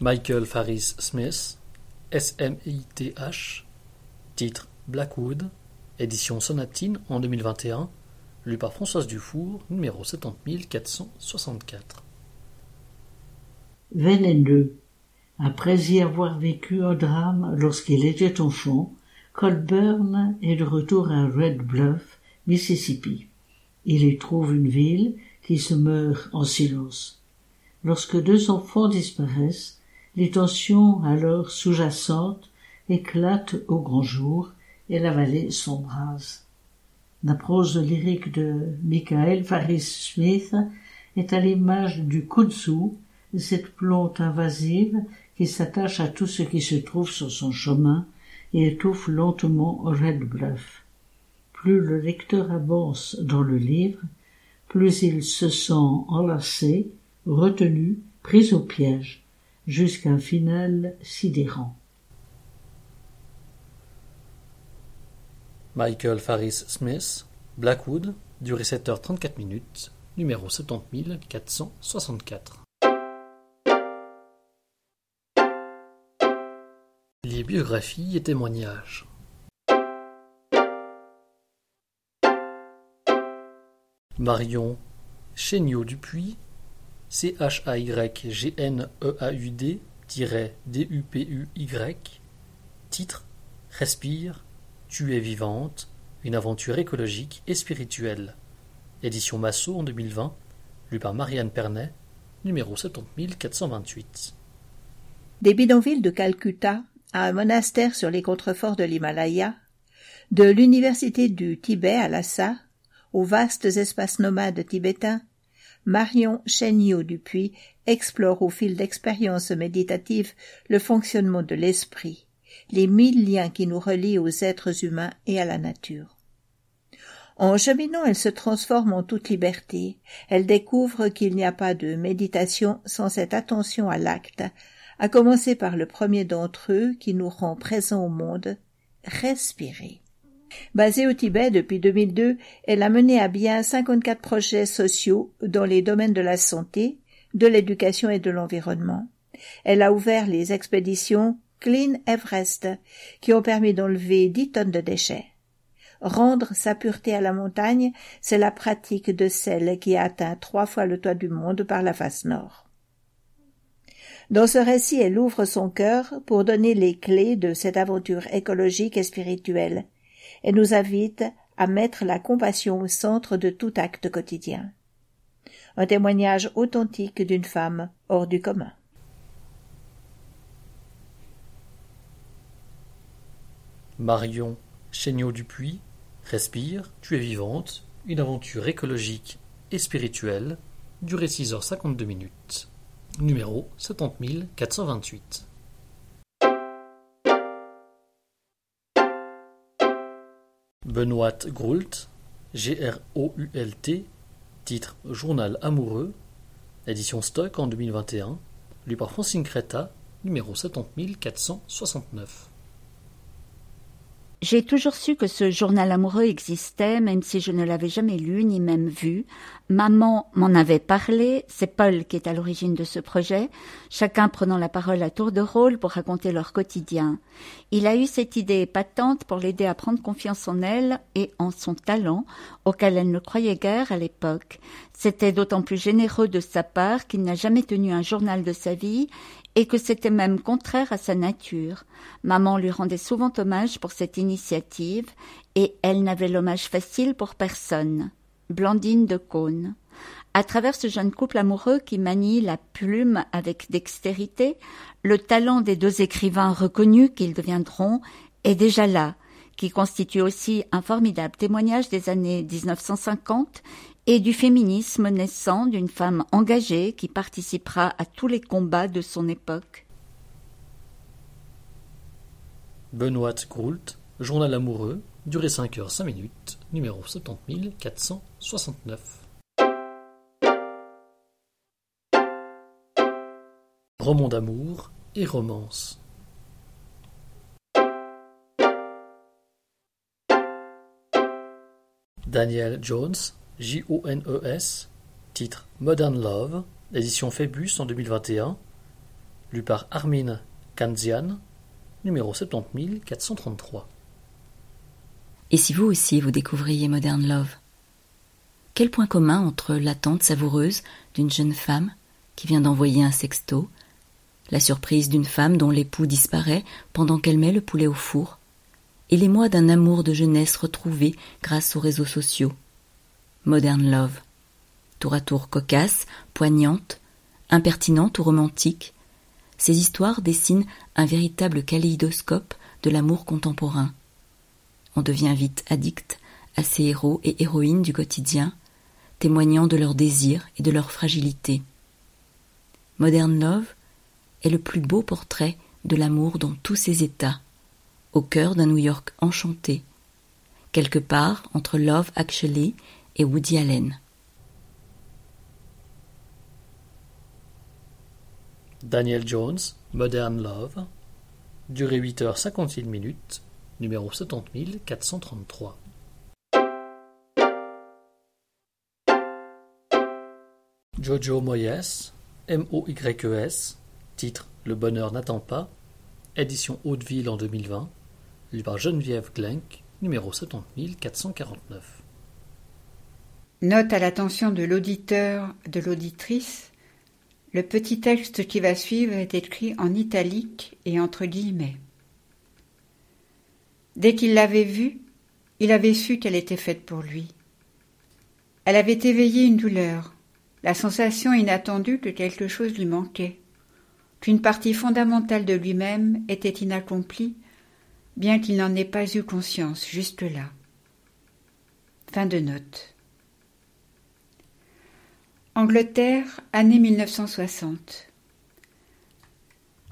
Michael Farris Smith, SMITH, titre Blackwood, édition Sonatine en 2021, lu par Françoise Dufour, numéro 70464. Venendeux. Après y avoir vécu un drame lorsqu'il était enfant, Colburn est de retour à Red Bluff, Mississippi. Il y trouve une ville qui se meurt en silence. Lorsque 2 enfants disparaissent, les tensions alors sous-jacentes éclatent au grand jour et la vallée s'embrase. La prose lyrique de Michael Farris Smith est à l'image du kudzu, cette plante invasive qui s'attache à tout ce qui se trouve sur son chemin et étouffe lentement Red Bluff. Plus le lecteur avance dans le livre, plus il se sent enlacé, retenu, pris au piège, jusqu'à un final sidérant. Michael Farris Smith, Blackwood, durée 7 h 34 min, numéro 70464. Les biographies et témoignages. Marion Chaygneaud-Dupuy, CHAYGNEAUD-DUPUY, titre Respire, tu es vivante, une aventure écologique et spirituelle. Édition Massot en 2020, lu par Marianne Pernet, numéro 70428. Des bidonvilles de Calcutta à un monastère sur les contreforts de l'Himalaya, de l'université du Tibet à Lhasa, aux vastes espaces nomades tibétains, Marion Chaygneaud-Dupuy explore au fil d'expériences méditatives le fonctionnement de l'esprit, les 1000 liens qui nous relient aux êtres humains et à la nature. En cheminant, elle se transforme en toute liberté. Elle découvre qu'il n'y a pas de méditation sans cette attention à l'acte, à commencer par le premier d'entre eux qui nous rend présents au monde, respirer. Basée au Tibet depuis 2002, elle a mené à bien 54 projets sociaux dans les domaines de la santé, de l'éducation et de l'environnement. Elle a ouvert les expéditions Clean Everest qui ont permis d'enlever 10 tonnes de déchets. Rendre sa pureté à la montagne, c'est la pratique de celle qui a atteint 3 fois le toit du monde par la face nord. Dans ce récit, elle ouvre son cœur pour donner les clés de cette aventure écologique et spirituelle. Elle nous invite à mettre la compassion au centre de tout acte quotidien. Un témoignage authentique d'une femme hors du commun. Marion Chaygneaud-Dupuy, Respire, tu es vivante, une aventure écologique et spirituelle, durée 6h52, numéro 70428. Benoît Groult, Groult, titre Journal amoureux, édition Stock en 2021, lu par Francine Creta, numéro 70469. J'ai toujours su que ce journal amoureux existait, même si je ne l'avais jamais lu ni même vu. Maman m'en avait parlé, c'est Paul qui est à l'origine de ce projet, chacun prenant la parole à tour de rôle pour raconter leur quotidien. Il a eu cette idée épatante pour l'aider à prendre confiance en elle et en son talent, auquel elle ne croyait guère à l'époque. C'était d'autant plus généreux de sa part qu'il n'a jamais tenu un journal de sa vie et que c'était même contraire à sa nature. Maman lui rendait souvent hommage pour cette initiative, et elle n'avait l'hommage facile pour personne. Blandine de Caunes. À travers ce jeune couple amoureux qui manie la plume avec dextérité, le talent des 2 écrivains reconnus qu'ils deviendront est déjà là, qui constitue aussi un formidable témoignage des années 1950 et du féminisme naissant d'une femme engagée qui participera à tous les combats de son époque. Benoît Groult, Journal amoureux, durée 5h05, numéro 70469. Roman d'amour et romance. Daniel Jones, Jones, titre Modern Love, édition Phébus en 2021, lu par Armin Kanzian, numéro 70433. Et si vous aussi vous découvriez Modern Love? Quel point commun entre l'attente savoureuse d'une jeune femme qui vient d'envoyer un sexto, la surprise d'une femme dont l'époux disparaît pendant qu'elle met le poulet au four, et l'émoi d'un amour de jeunesse retrouvé grâce aux réseaux sociaux? Modern Love, tour à tour cocasse, poignante, impertinente ou romantique, ces histoires dessinent un véritable kaléidoscope de l'amour contemporain. On devient vite addict à ces héros et héroïnes du quotidien, témoignant de leurs désirs et de leur fragilité. Modern Love est le plus beau portrait de l'amour dans tous ses états, au cœur d'un New York enchanté, quelque part entre Love Actually et Woody Allen. Daniel Jones, Modern Love, durée 8h58, numéro 70433. Jojo Moyes, Moyes, titre Le bonheur n'attend pas, édition Hauteville en 2020, lu par Geneviève Glenck, numéro 70449. Note à l'attention de l'auditeur, de l'auditrice, le petit texte qui va suivre est écrit en italique et entre guillemets. Dès qu'il l'avait vue, il avait su qu'elle était faite pour lui. Elle avait éveillé une douleur, la sensation inattendue que quelque chose lui manquait, qu'une partie fondamentale de lui-même était inaccomplie, bien qu'il n'en ait pas eu conscience jusque-là. Fin de note. Angleterre, année 1960.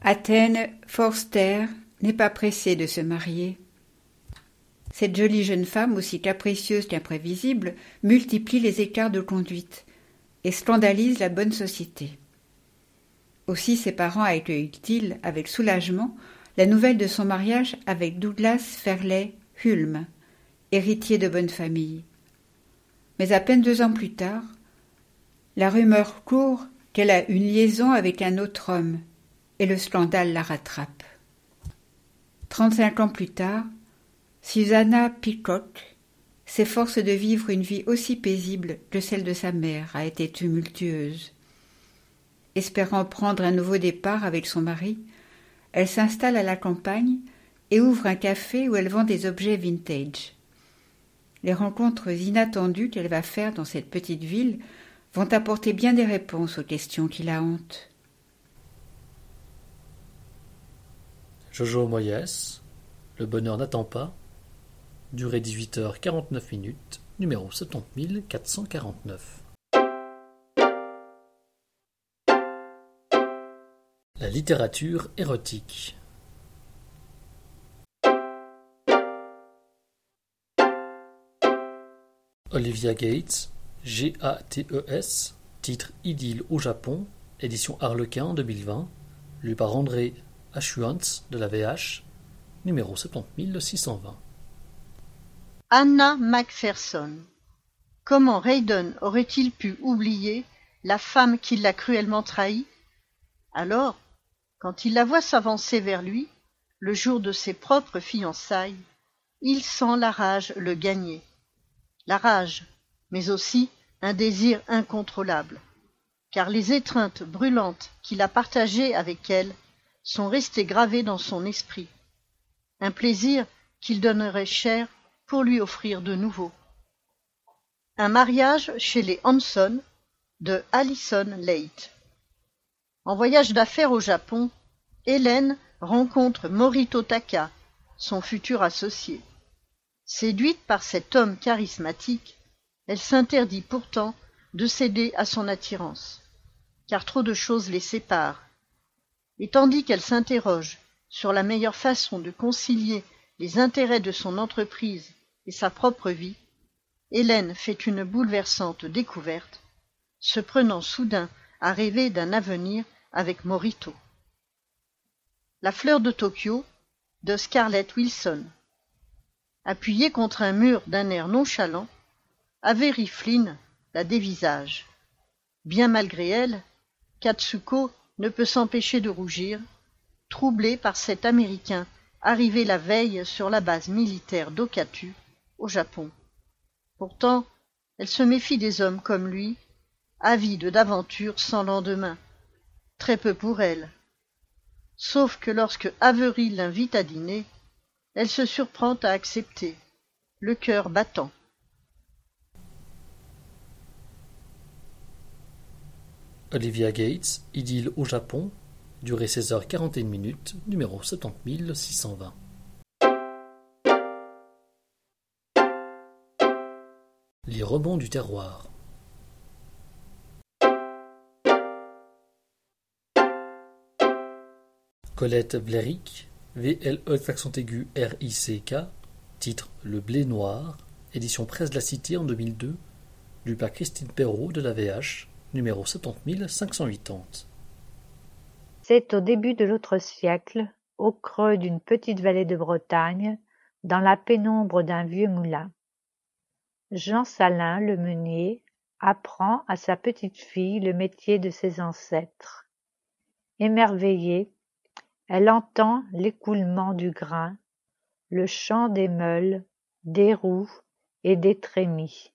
Athènes, Forster n'est pas pressée de se marier. Cette jolie jeune femme, aussi capricieuse qu'imprévisible, multiplie les écarts de conduite et scandalise la bonne société. Aussi ses parents accueillent-ils avec soulagement la nouvelle de son mariage avec Douglas Fairley Hulme, héritier de bonne famille. Mais à peine 2 ans plus tard, la rumeur court qu'elle a une liaison avec un autre homme, et le scandale la rattrape. 35 ans plus tard, Susanna Peacock, S'efforce de vivre une vie aussi paisible que celle de sa mère a été tumultueuse. Espérant prendre un nouveau départ avec son mari, elle s'installe à la campagne et ouvre un café où elle vend des objets vintage. Les rencontres inattendues qu'elle va faire dans cette petite ville vont apporter bien des réponses aux questions qui la hantent. Jojo Moyes, le bonheur n'attend pas. Durée 18h49, numéro 70449. La littérature érotique. Olivia Gates, G-A-T-E-S, titre Idylle au Japon, édition Harlequin 2020, lu par André Achuantz de la VH, numéro 70620. Anna Macpherson. Comment Raydon aurait-il pu oublier la femme qui l'a cruellement trahi? Alors, quand il la voit s'avancer vers lui, le jour de ses propres fiançailles, il sent la rage le gagner. La rage, mais aussi un désir incontrôlable, car les étreintes brûlantes qu'il a partagées avec elle sont restées gravées dans son esprit. Un plaisir qu'il donnerait cher pour lui offrir de nouveau. Un mariage chez les Hanson de Allison Leight. En voyage d'affaires au Japon, Hélène rencontre Morito Taka, son futur associé. Séduite par cet homme charismatique, elle s'interdit pourtant de céder à son attirance, car trop de choses les séparent. Et tandis qu'elle s'interroge sur la meilleure façon de concilier les intérêts de son entreprise et sa propre vie, Hélène fait une bouleversante découverte, se prenant soudain à rêver d'un avenir avec Morito. La fleur de Tokyo de Scarlett Wilson. Appuyée contre un mur d'un air nonchalant, Avery Flynn la dévisage. Bien malgré elle, Katsuko ne peut s'empêcher de rougir, troublée par cet Américain arrivé la veille sur la base militaire d'Okatu, au Japon. Pourtant, elle se méfie des hommes comme lui, avide d'aventures sans lendemain. Très peu pour elle. Sauf que lorsque Avery l'invite à dîner, elle se surprend à accepter, le cœur battant. Olivia Gates, Idylle au Japon, durée 16h41, numéro 70620. Les rebonds du terroir. Colette Bléric, VLE faction aiguë RICK, titre Le blé noir, édition Presse de la Cité en 2002, lu par Christine Perrault de la VH, numéro 70580. C'est au début de l'autre siècle, au creux d'une petite vallée de Bretagne, dans la pénombre d'un vieux moulin. Jean Salin, le meunier, apprend à sa petite fille le métier de ses ancêtres. Émerveillée, elle entend l'écoulement du grain, le chant des meules, des roues et des trémies.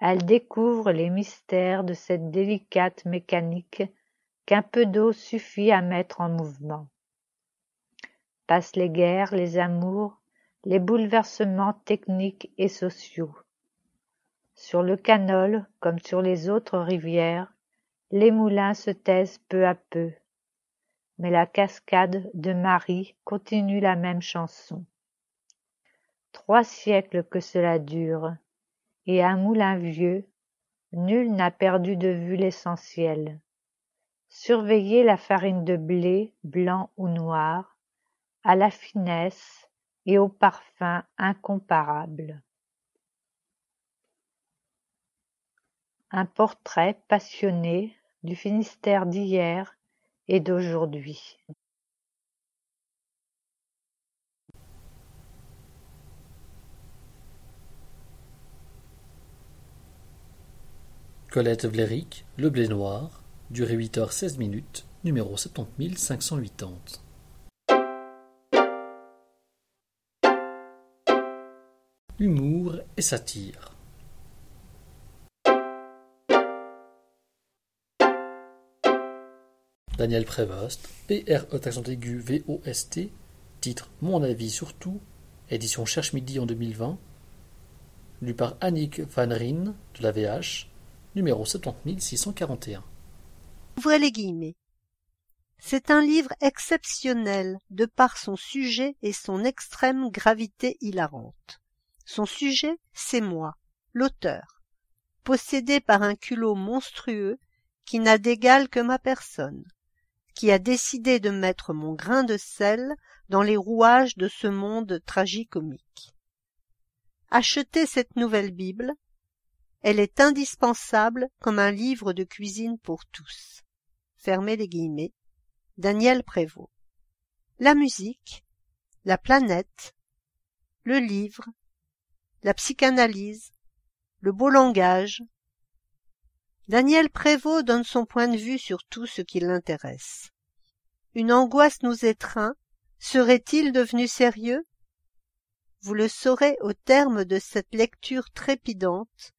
Elle découvre les mystères de cette délicate mécanique qu'un peu d'eau suffit à mettre en mouvement. Passent les guerres, les amours, les bouleversements techniques et sociaux. Sur le canol, comme sur les autres rivières, les moulins se taisent peu à peu. Mais la cascade de Marie continue la même chanson. 3 siècles que cela dure, et un moulin vieux, nul n'a perdu de vue l'essentiel. Surveiller la farine de blé, blanc ou noir, à la finesse et au parfum incomparable. Un portrait passionné du Finistère d'hier et d'aujourd'hui. Colette Bléric, Le blé noir, durée 8h16, numéro 70580. humour et satire. Daniel Prévost, PRE_VOST, titre Mon avis sur tout, édition Cherche Midi en 2020, lu par Annick Van Rijn de la VH, numéro 70641. Ouvrez les guillemets. C'est un livre exceptionnel de par son sujet et son extrême gravité hilarante. Son sujet, c'est moi, l'auteur, possédé par un culot monstrueux qui n'a d'égal que ma personne, qui a décidé de mettre mon grain de sel dans les rouages de ce monde tragicomique. Achetez cette nouvelle Bible, elle est indispensable comme un livre de cuisine pour tous. Fermez les guillemets. Daniel Prévost. La musique, la planète, le livre, la psychanalyse, le beau langage. Daniel Prévost donne son point de vue sur tout ce qui l'intéresse. Une angoisse nous étreint. Serait-il devenu sérieux? Vous le saurez au terme de cette lecture trépidante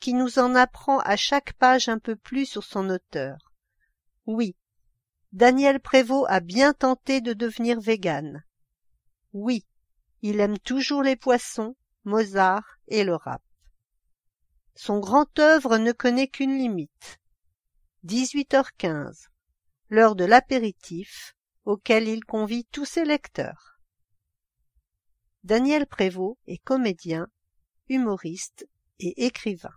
qui nous en apprend à chaque page un peu plus sur son auteur. Oui. Daniel Prévost a bien tenté de devenir végane. Oui, il aime toujours les poissons, Mozart et le rap. Son grand œuvre ne connaît qu'une limite. 18h15, l'heure de l'apéritif auquel il convie tous ses lecteurs. Daniel Prévost est comédien, humoriste et écrivain.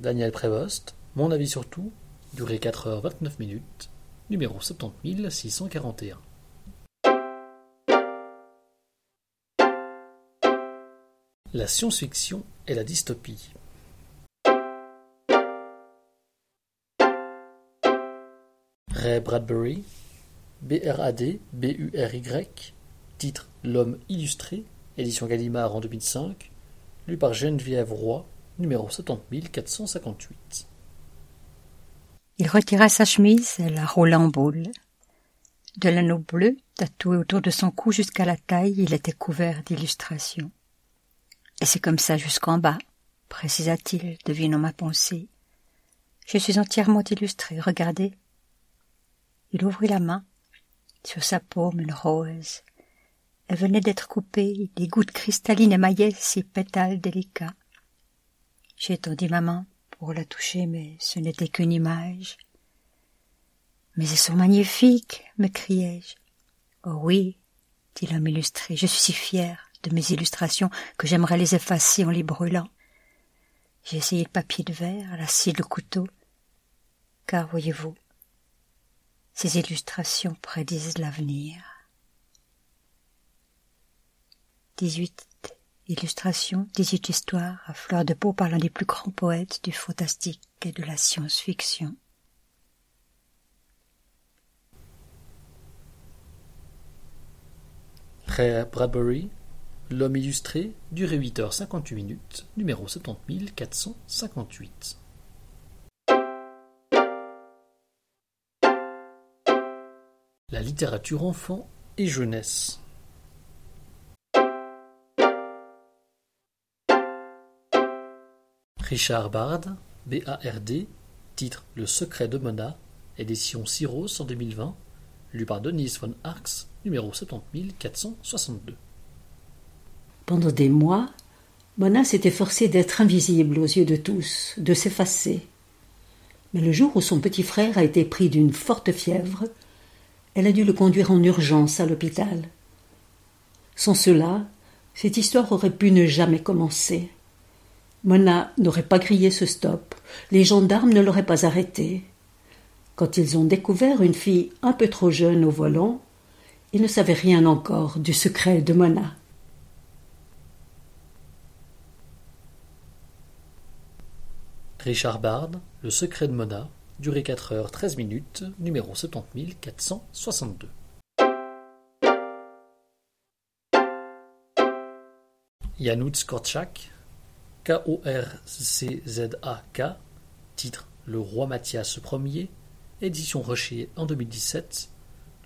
Daniel Prévost, Mon avis sur tout, durée 4h29min, numéro 70641. La science-fiction et la dystopie. Ray Bradbury, BRADBURY, titre L'homme illustré, édition Gallimard en 2005, lu par Geneviève Roy, numéro 70458. Il retira sa chemise, la roula en boule. De l'anneau bleu, tatoué autour de son cou jusqu'à la taille, il était couvert d'illustrations. « Et c'est comme ça jusqu'en bas, » précisa-t-il, devinant ma pensée. « Je suis entièrement illustré, regardez. » Il ouvrit la main, sur sa paume une rose. Elle venait d'être coupée, des gouttes cristallines émaillaient ses pétales délicats. J'ai tendu ma main pour la toucher, mais ce n'était qu'une image. « Mais elles sont magnifiques !» me criai-je. « Oh oui !» dit l'homme illustré, « je suis si fier de mes illustrations que j'aimerais les effacer en les brûlant. » J'ai essayé le papier de verre, la scie, le couteau, car, voyez-vous, ces illustrations prédisent l'avenir. 18 illustrations, 18 histoires à fleur de peau par l'un des plus grands poètes du fantastique et de la science-fiction. Ray Bradbury, L'homme illustré, durée 8h58min, numéro 70458. La littérature enfant et jeunesse. Richard Bard, BARD, titre Le secret de Mona, édition Syros en 2020, lu par Denise von Arx, numéro 70462. Pendant des mois, Mona s'était forcée d'être invisible aux yeux de tous, de s'effacer. Mais le jour où son petit frère a été pris d'une forte fièvre, elle a dû le conduire en urgence à l'hôpital. Sans cela, cette histoire aurait pu ne jamais commencer. Mona n'aurait pas crié ce stop, les gendarmes ne l'auraient pas arrêtée. Quand ils ont découvert une fille un peu trop jeune au volant, ils ne savaient rien encore du secret de Mona. Richard Bard, Le secret de Mona, durée 4h13min, numéro 70462. Janusz Korczak, Korczak, titre Le roi Mathias Ier, édition Rocher en 2017,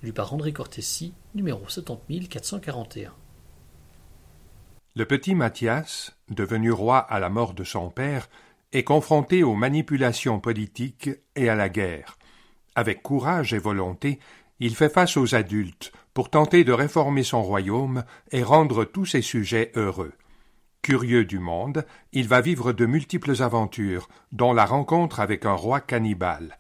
lu par André Cortési, numéro 70441. Le petit Mathias, devenu roi à la mort de son père, est confronté aux manipulations politiques et à la guerre. Avec courage et volonté, il fait face aux adultes pour tenter de réformer son royaume et rendre tous ses sujets heureux. Curieux du monde, il va vivre de multiples aventures, dont la rencontre avec un roi cannibale.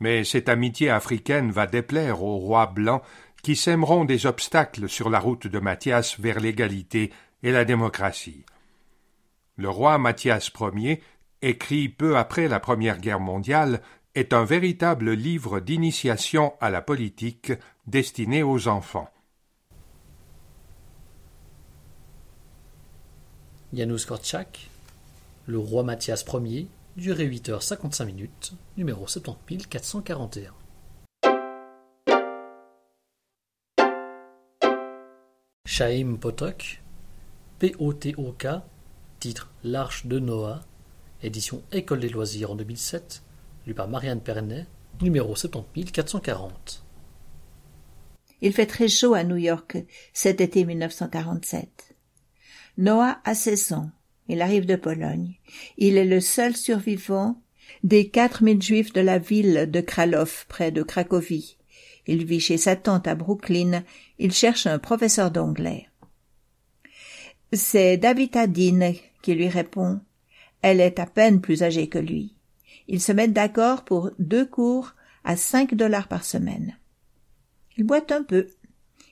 Mais cette amitié africaine va déplaire aux rois blancs qui sèmeront des obstacles sur la route de Mathias vers l'égalité et la démocratie. Le roi Mathias Ier, écrit peu après la Première Guerre mondiale, est un véritable livre d'initiation à la politique destiné aux enfants. Janusz Korczak, Le roi Mathias Ier, durée 8h55, numéro 70441. Chaim Potok, P.O.T.O.K., titre L'Arche de Noah, édition École des loisirs en 2007, lu par Marianne Pernet, numéro 70440. Il fait très chaud à New York cet été 1947. Noah a 16 ans. Il arrive de Pologne. Il est le seul survivant des 4000 juifs de la ville de Kralov, près de Cracovie. Il vit chez sa tante à Brooklyn. Il cherche un professeur d'anglais. C'est David Adine qui lui répond. Elle est à peine plus âgée que lui. Ils se mettent d'accord pour 2 cours à $5 par semaine. Il boite un peu.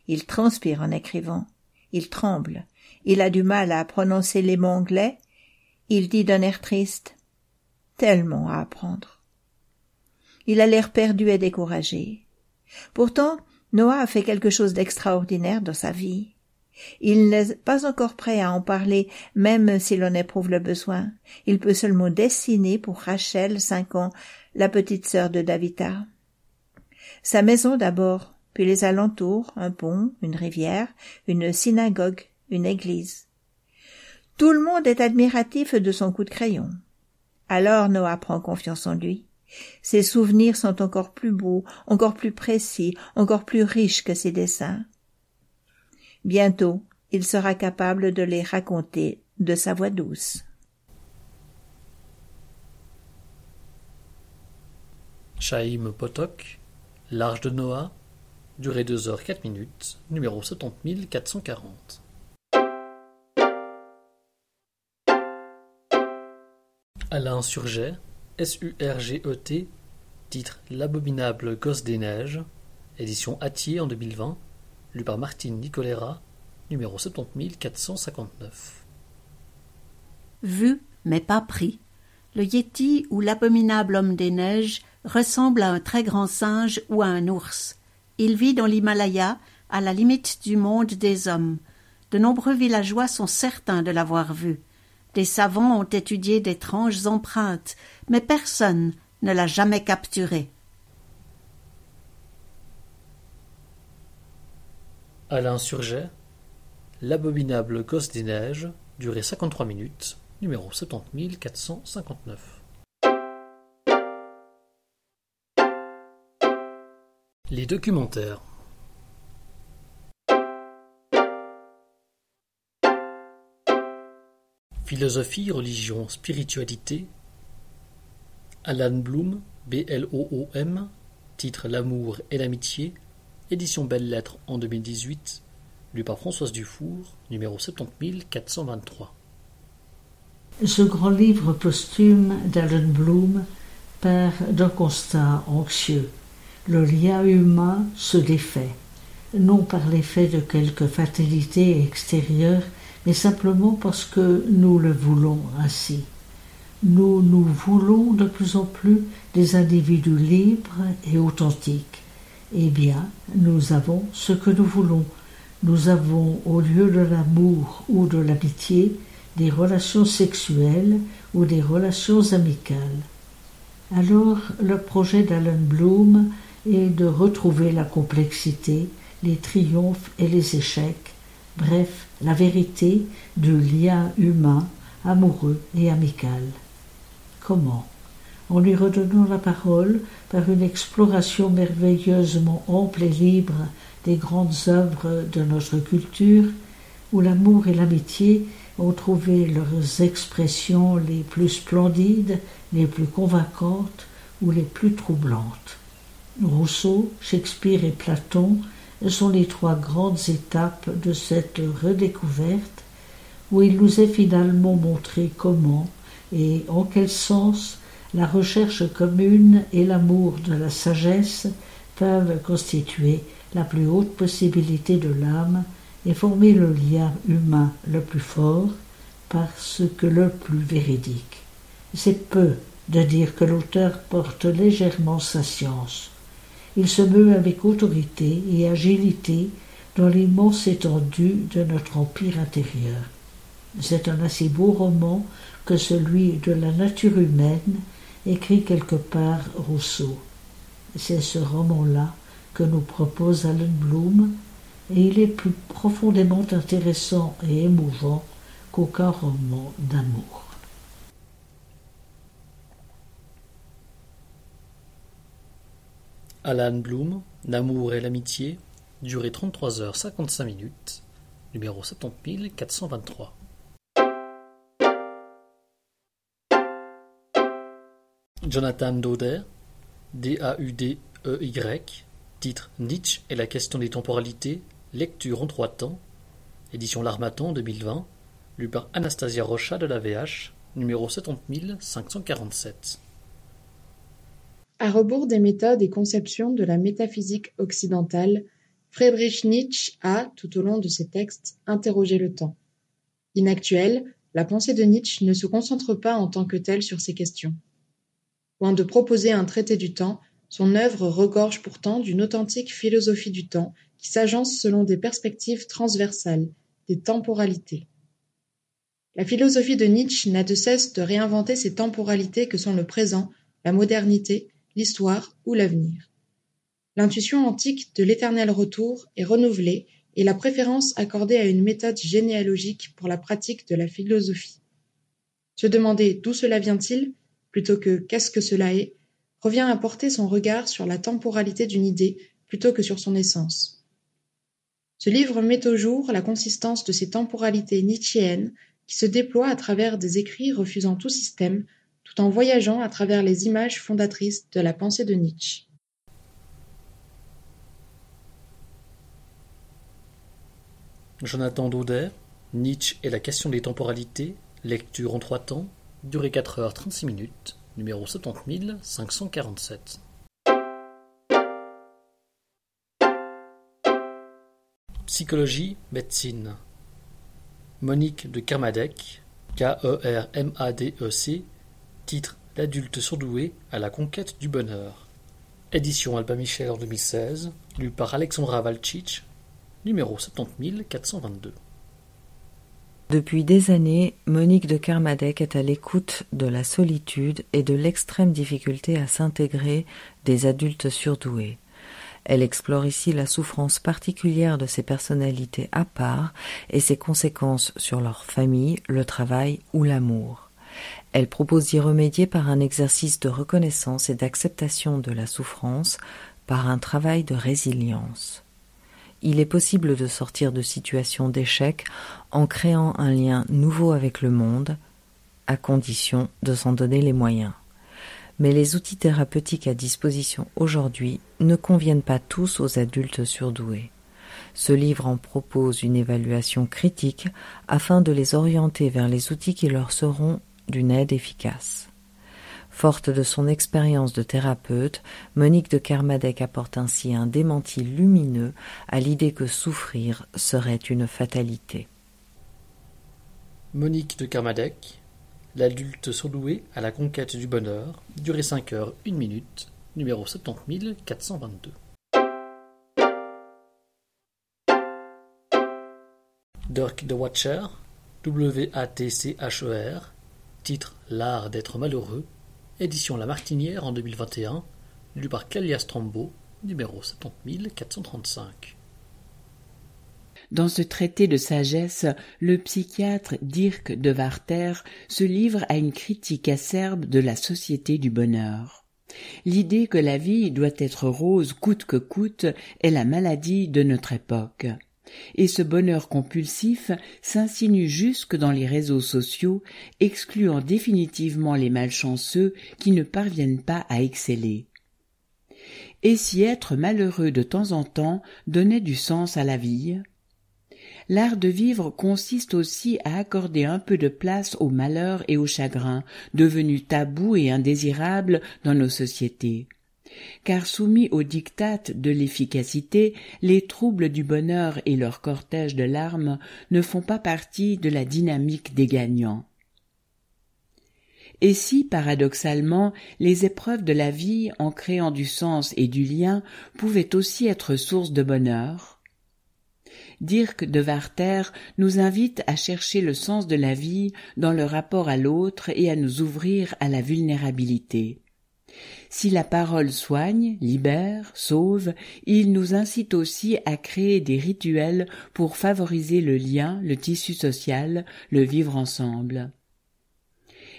Il transpire en écrivant. Il tremble. Il a du mal à prononcer les mots anglais. Il dit d'un air triste. Tellement à apprendre. Il a l'air perdu et découragé. Pourtant, Noah a fait quelque chose d'extraordinaire dans sa vie. Il n'est pas encore prêt à en parler, même s'il en éprouve le besoin. Il peut seulement dessiner pour Rachel, 5 ans, la petite sœur de Davita. Sa maison d'abord, puis les alentours, un pont, une rivière, une synagogue, une église. Tout le monde est admiratif de son coup de crayon. Alors Noah prend confiance en lui. Ses souvenirs sont encore plus beaux, encore plus précis, encore plus riches que ses dessins. Bientôt, il sera capable de les raconter de sa voix douce. Chaim Potok, L'Arche de Noah, durée 2h04, numéro 70440. Alain Surget, S-U-R-G-E-T, titre L'abominable gosse des neiges, édition Attier en 2020, lu par Martine Nicolera, numéro 70459. Vu, mais pas pris, le Yéti ou l'abominable homme des neiges ressemble à un très grand singe ou à un ours. Il vit dans l'Himalaya, à la limite du monde des hommes. De nombreux villageois sont certains de l'avoir vu. Des savants ont étudié d'étranges empreintes, mais personne ne l'a jamais capturé. Alain Surget, L'abominable gosse des neiges, durée 53, numéro 70459. Les documentaires. Philosophie, religion, spiritualité. Allan Bloom, B-L-O-O-M, titre L'amour et l'amitié. Édition Belles-Lettres en 2018, lu par Françoise Dufour, numéro 70423. Ce grand livre posthume d'Alan Bloom part d'un constat anxieux. Le lien humain se défait, non par l'effet de quelque fatalité extérieure, mais simplement parce que nous le voulons ainsi. Nous voulons de plus en plus des individus libres et authentiques. Eh bien, nous avons ce que nous voulons. Nous avons, au lieu de l'amour ou de l'amitié, des relations sexuelles ou des relations amicales. Alors, le projet d'Alan Bloom est de retrouver la complexité, les triomphes et les échecs, bref, la vérité du lien humain, amoureux et amical. Comment ? en lui redonnant la parole par une exploration merveilleusement ample et libre des grandes œuvres de notre culture, où l'amour et l'amitié ont trouvé leurs expressions les plus splendides, les plus convaincantes ou les plus troublantes. Rousseau, Shakespeare et Platon sont les trois grandes étapes de cette redécouverte, où il nous est finalement montré comment et en quel sens la recherche commune et l'amour de la sagesse peuvent constituer la plus haute possibilité de l'âme et former le lien humain le plus fort, parce que le plus véridique. C'est peu de dire que l'auteur porte légèrement sa science. Il se meut avec autorité et agilité dans l'immense étendue de notre empire intérieur. C'est un assez beau roman que celui de la nature humaine, écrit quelque part Rousseau. C'est ce roman-là que nous propose Allan Bloom, et il est plus profondément intéressant et émouvant qu'aucun roman d'amour. Allan Bloom, L'amour et l'amitié, durée 33h55, numéro 70423. Jonathan Daudet, D-A-U-D-E-Y, titre Nietzsche et la question des temporalités, lecture en 3 temps, édition L'Harmattan 2020, lu par Anastasia Rocha de la VH, numéro 70547. À rebours des méthodes et conceptions de la métaphysique occidentale, Friedrich Nietzsche a, tout au long de ses textes, interrogé le temps. Inactuelle, la pensée de Nietzsche ne se concentre pas en tant que telle sur ces questions. Loin de proposer un traité du temps, son œuvre regorge pourtant d'une authentique philosophie du temps qui s'agence selon des perspectives transversales, des temporalités. La philosophie de Nietzsche n'a de cesse de réinventer ces temporalités que sont le présent, la modernité, l'histoire ou l'avenir. L'intuition antique de l'éternel retour est renouvelée et la préférence accordée à une méthode généalogique pour la pratique de la philosophie. Se demander d'où cela vient-il, plutôt que « qu'est-ce que cela est ?» revient à porter son regard sur la temporalité d'une idée plutôt que sur son essence. Ce livre met au jour la consistance de ces temporalités nietzschéennes qui se déploient à travers des écrits refusant tout système, tout en voyageant à travers les images fondatrices de la pensée de Nietzsche. Jonathan Daudet, Nietzsche et la question des temporalités, lecture en 3 temps, durée 4h36, numéro 70547. Psychologie, médecine. Monique de Kermadec, K-E-R-M-A-D-E-C, titre L'adulte surdoué à la conquête du bonheur. Édition Albin Michel en 2016, lu par Alexandra Valcic, numéro 70422. Depuis des années, Monique de Kermadec est à l'écoute de la solitude et de l'extrême difficulté à s'intégrer des adultes surdoués. Elle explore ici la souffrance particulière de ces personnalités à part et ses conséquences sur leur famille, le travail ou l'amour. Elle propose d'y remédier par un exercice de reconnaissance et d'acceptation de la souffrance, par un travail de résilience. Il est possible de sortir de situations d'échec en créant un lien nouveau avec le monde, à condition de s'en donner les moyens. Mais les outils thérapeutiques à disposition aujourd'hui ne conviennent pas tous aux adultes surdoués. Ce livre en propose une évaluation critique afin de les orienter vers les outils qui leur seront d'une aide efficace. Forte de son expérience de thérapeute, Monique de Kermadec apporte ainsi un démenti lumineux à l'idée que souffrir serait une fatalité. Monique de Kermadec, L'adulte surdoué à la conquête du bonheur, durée 5h01, numéro 70422. Dirk De Wachter, W-A-T-C-H-E-R, titre L'art d'être malheureux, édition La Martinière en 2021, lu par Clélia Strombo, numéro 70435. Dans ce traité de sagesse, le psychiatre Dirk De Wachter se livre à une critique acerbe de la société du bonheur. L'idée que la vie doit être rose coûte que coûte est la maladie de notre époque. Et ce bonheur compulsif s'insinue jusque dans les réseaux sociaux, excluant définitivement les malchanceux qui ne parviennent pas à exceller. Et si être malheureux de temps en temps donnait du sens à la vie ? L'art de vivre consiste aussi à accorder un peu de place au malheur et au chagrin, devenus tabous et indésirables dans nos sociétés. Car soumis aux diktats de l'efficacité, les troubles du bonheur et leur cortège de larmes ne font pas partie de la dynamique des gagnants. Et si, paradoxalement, les épreuves de la vie, en créant du sens et du lien, pouvaient aussi être source de bonheur ? Dirk De Wachter nous invite à chercher le sens de la vie dans le rapport à l'autre et à nous ouvrir à la vulnérabilité. Si la parole soigne, libère, sauve, il nous incite aussi à créer des rituels pour favoriser le lien, le tissu social, le vivre ensemble.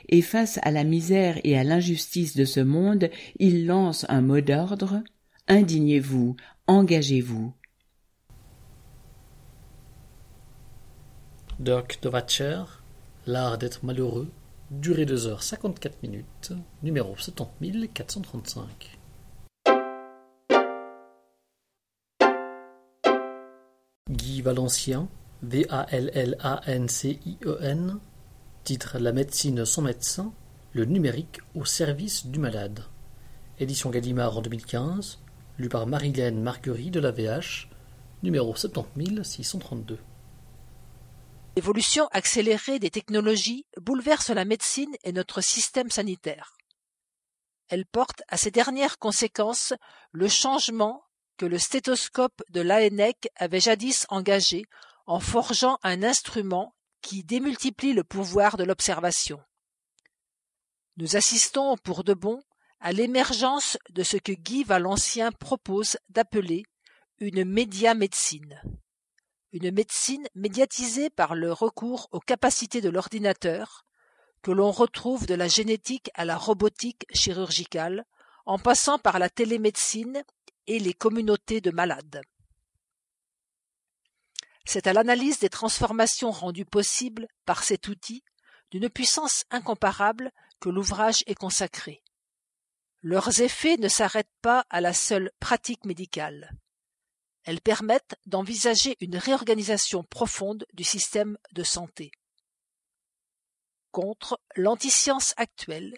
Et face à la misère et à l'injustice de ce monde, il lance un mot d'ordre : indignez-vous, engagez-vous. Dirk De Wachter, L'art d'être malheureux, durée 2h54, numéro 70435. Guy Vallancien, Vallancien, titre La médecine sans médecin, le numérique au service du malade. Édition Gallimard en 2015, lu par Marilène Marguerie de la VH, numéro 70632. L'évolution accélérée des technologies bouleverse la médecine et notre système sanitaire. Elle porte à ses dernières conséquences le changement que le stéthoscope de l'ANEC avait jadis engagé en forgeant un instrument qui démultiplie le pouvoir de l'observation. Nous assistons pour de bon à l'émergence de ce que Guy Vallancien propose d'appeler une médiamédecine. Une médecine médiatisée par le recours aux capacités de l'ordinateur, que l'on retrouve de la génétique à la robotique chirurgicale, en passant par la télémédecine et les communautés de malades. C'est à l'analyse des transformations rendues possibles par cet outil, d'une puissance incomparable, que l'ouvrage est consacré. Leurs effets ne s'arrêtent pas à la seule pratique médicale. Elles permettent d'envisager une réorganisation profonde du système de santé. Contre l'antiscience actuelle,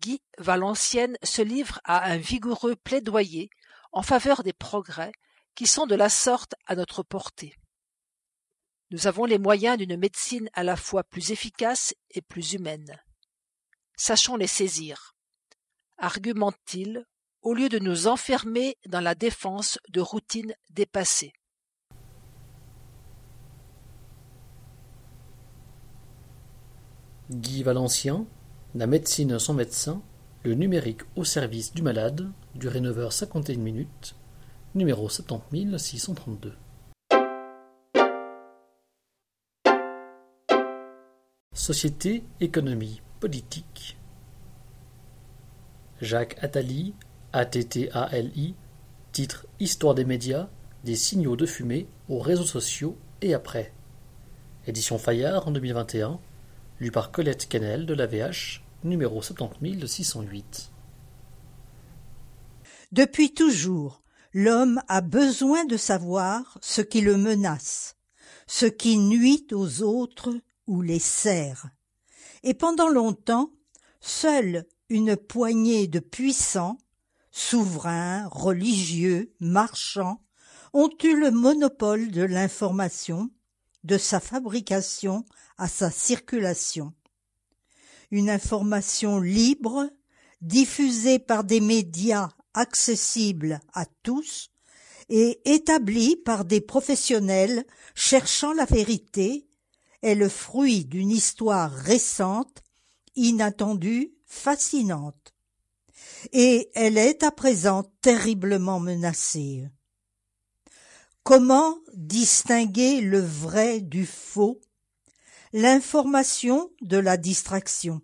Guy Vallancien se livre à un vigoureux plaidoyer en faveur des progrès qui sont de la sorte à notre portée. Nous avons les moyens d'une médecine à la fois plus efficace et plus humaine. Sachons les saisir, argumente-t-il, au lieu de nous enfermer dans la défense de routines dépassées. Guy Vallancien, La médecine sans médecin, le numérique au service du malade, durée 9h51, numéro 70632. Société, économie, politique. Jacques Attali, ATTALI, titre Histoire des médias, des signaux de fumée aux réseaux sociaux et après. Édition Fayard en 2021, lu par Colette Canel de la VH, numéro 70608. Depuis toujours, l'homme a besoin de savoir ce qui le menace, ce qui nuit aux autres ou les sert. Et pendant longtemps, seule une poignée de puissants, souverains, religieux, marchands, ont eu le monopole de l'information, de sa fabrication à sa circulation. Une information libre, diffusée par des médias accessibles à tous et établie par des professionnels cherchant la vérité, est le fruit d'une histoire récente, inattendue, fascinante. Et elle est à présent terriblement menacée. Comment distinguer le vrai du faux, l'information de la distraction?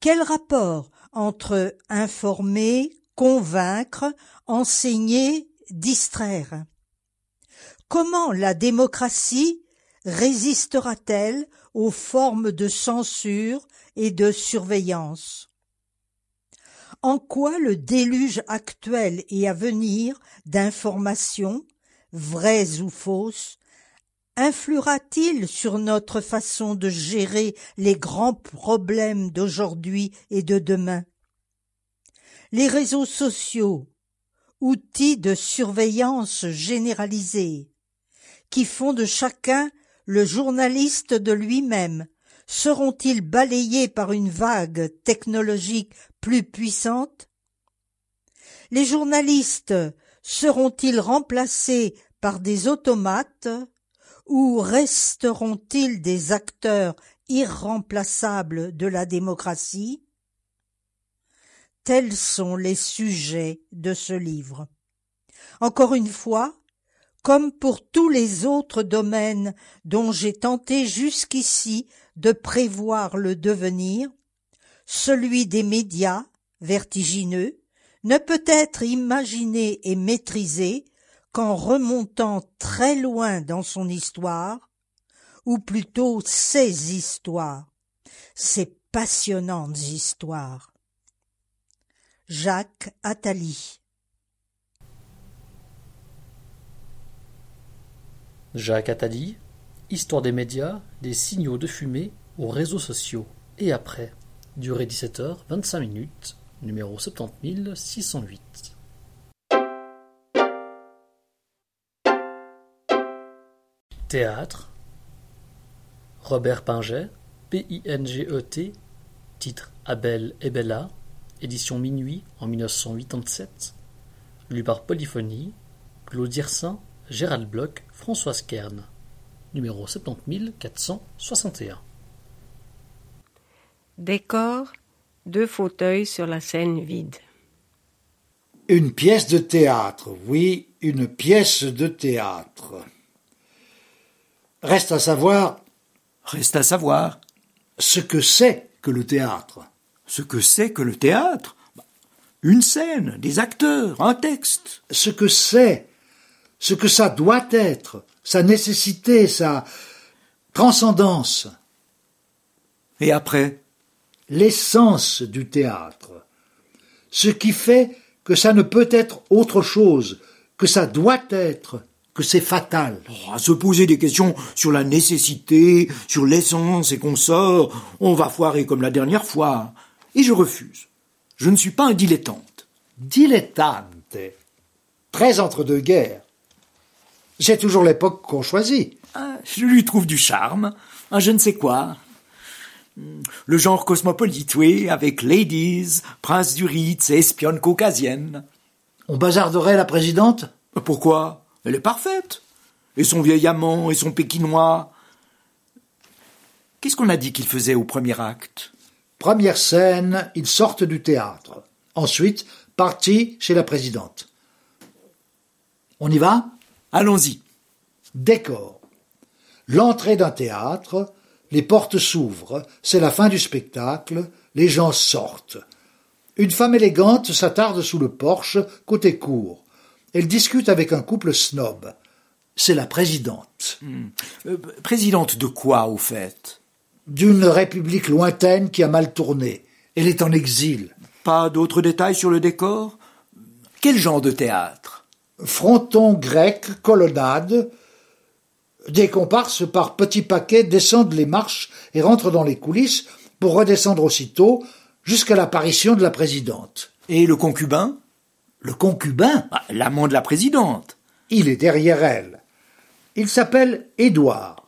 Quel rapport entre informer, convaincre, enseigner, distraire? Comment la démocratie résistera-t-elle aux formes de censure et de surveillance? En quoi le déluge actuel et à venir d'informations, vraies ou fausses, influera-t-il sur notre façon de gérer les grands problèmes d'aujourd'hui et de demain? Les réseaux sociaux, outils de surveillance généralisée, qui font de chacun le journaliste de lui-même, seront-ils balayés par une vague technologique plus puissante? Les journalistes seront-ils remplacés par des automates ou resteront-ils des acteurs irremplaçables de la démocratie? Tels sont les sujets de ce livre. Encore une fois, comme pour tous les autres domaines dont j'ai tenté jusqu'ici de prévoir le devenir, celui des médias, vertigineux, ne peut être imaginé et maîtrisé qu'en remontant très loin dans son histoire, ou plutôt ses histoires, ses passionnantes histoires. Jacques Attali. Jacques Attali, Histoire des médias, des signaux de fumée aux réseaux sociaux et après, durée 17h25, numéro 70608. Théâtre. Robert Pinget, P-I-N-G-E-T, titre Abel et Bella, édition Minuit en 1987, lu par Polyphonie, Claude Hirsin, Gérald Bloch, Françoise Kern, numéro 70461. Décor, 2 fauteuils sur la scène vide. Une pièce de théâtre, oui, une pièce de théâtre. Reste à savoir ce que c'est que le théâtre. Ce que c'est que le théâtre? Une scène, des acteurs, un texte. Ce que c'est, ce que ça doit être, sa nécessité, sa transcendance. Et après? L'essence du théâtre. Ce qui fait que ça ne peut être autre chose, que ça doit être, que c'est fatal. Oh, à se poser des questions sur la nécessité, sur l'essence et consorts, on va foirer comme la dernière fois. Et je refuse. Je ne suis pas un dilettante. Dilettante? Très entre-deux-guerres. C'est toujours l'époque qu'on choisit. Ah, je lui trouve du charme, un je ne sais quoi. Le genre cosmopolite, oui, avec ladies, prince du Ritz et espionne caucasienne. On bazarderait la présidente? Pourquoi? Elle est parfaite. Et son vieil amant, et son pékinois. Qu'est-ce qu'on a dit qu'il faisait au premier acte? Première scène, ils sortent du théâtre. Ensuite, partie chez la présidente. On y va? Allons-y. Décor. L'entrée d'un théâtre, les portes s'ouvrent, c'est la fin du spectacle, les gens sortent. Une femme élégante s'attarde sous le porche, côté cour. Elle discute avec un couple snob. C'est la présidente. Présidente de quoi, au fait? D'une république lointaine qui a mal tourné. Elle est en exil. Pas d'autres détails sur le décor? Quel genre de théâtre? Fronton grec, colonnade. Des comparses par petits paquets descendent les marches et rentrent dans les coulisses pour redescendre aussitôt jusqu'à l'apparition de la présidente. Et le concubin? Le concubin? Ah, l'amant de la présidente. Il est derrière elle. Il s'appelle Édouard.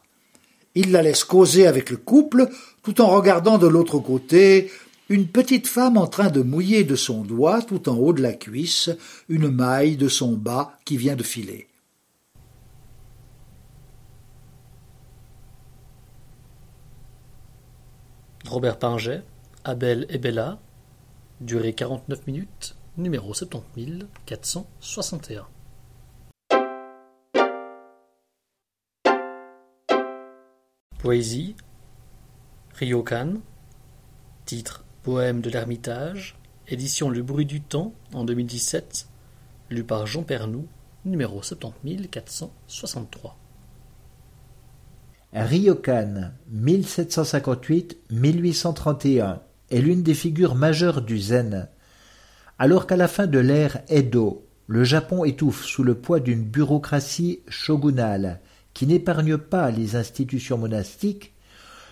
Il la laisse causer avec le couple tout en regardant de l'autre côté une petite femme en train de mouiller de son doigt, tout en haut de la cuisse, une maille de son bas qui vient de filer. Robert Pinget, Abel et Bella, durée 49 minutes, numéro 70461. Poésie, Ryokan, titre Poème de l'Ermitage, édition Le Bruit du Temps en 2017, lu par Jean Pernoud, numéro 70463. Ryokan, 1758-1831, est l'une des figures majeures du zen. Alors qu'à la fin de l'ère Edo, le Japon étouffe sous le poids d'une bureaucratie shogunale qui n'épargne pas les institutions monastiques,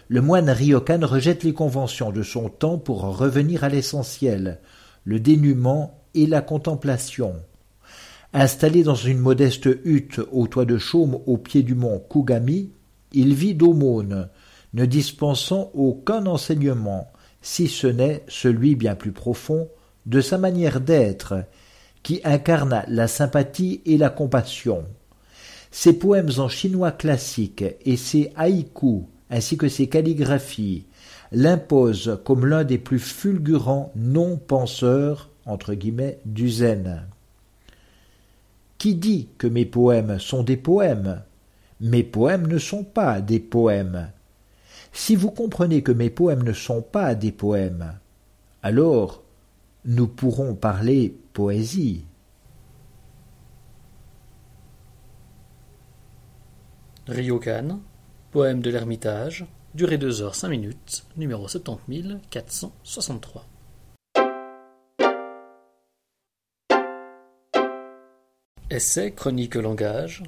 le moine Ryokan rejette les conventions de son temps pour revenir à l'essentiel, le dénuement et la contemplation. Installé dans une modeste hutte au toit de chaume au pied du mont Kugami, il vit d'aumône, ne dispensant aucun enseignement, si ce n'est celui bien plus profond de sa manière d'être, qui incarne la sympathie et la compassion. Ses poèmes en chinois classique et ses haïkus, ainsi que ses calligraphies, l'imposent comme l'un des plus fulgurants non-penseurs entre guillemets, du zen. Qui dit que mes poèmes sont des poèmes ? Mes poèmes ne sont pas des poèmes. Si vous comprenez que mes poèmes ne sont pas des poèmes, alors nous pourrons parler poésie. Ryokan, Poème de l'Ermitage, durée 2 heures 5 minutes, numéro 70463. Essai, chronique, langage,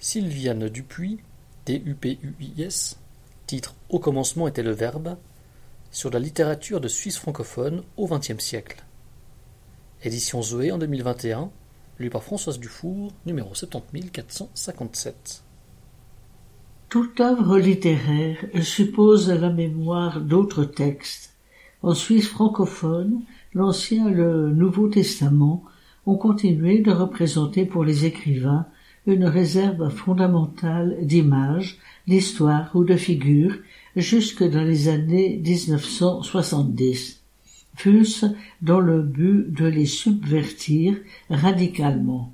Sylviane Dupuis, DUPUIS, titre Au commencement était le verbe, sur la littérature de Suisse francophone au XXe siècle. Édition Zoé en 2021, lu par Françoise Dufour, numéro 70457. Toute œuvre littéraire suppose la mémoire d'autres textes. En Suisse francophone, l'Ancien et le Nouveau Testament ont continué de représenter pour les écrivains une réserve fondamentale d'images, d'histoires ou de figures jusque dans les années 1970, fût-ce dans le but de les subvertir radicalement.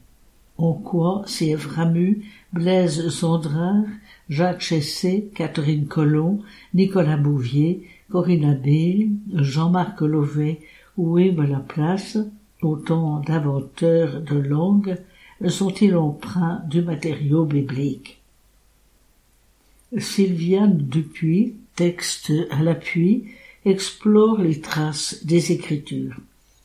En quoi C.F. Ramu, Blaise Cendrare, Jacques Chessé, Catherine Colomb, Nicolas Bouvier, Corinne Abel, Jean-Marc Lové ou Aimé Laplace, autant d'inventeurs de langue, sont-ils empreints du matériau biblique? Sylviane Dupuis, texte à l'appui, explore les traces des Écritures.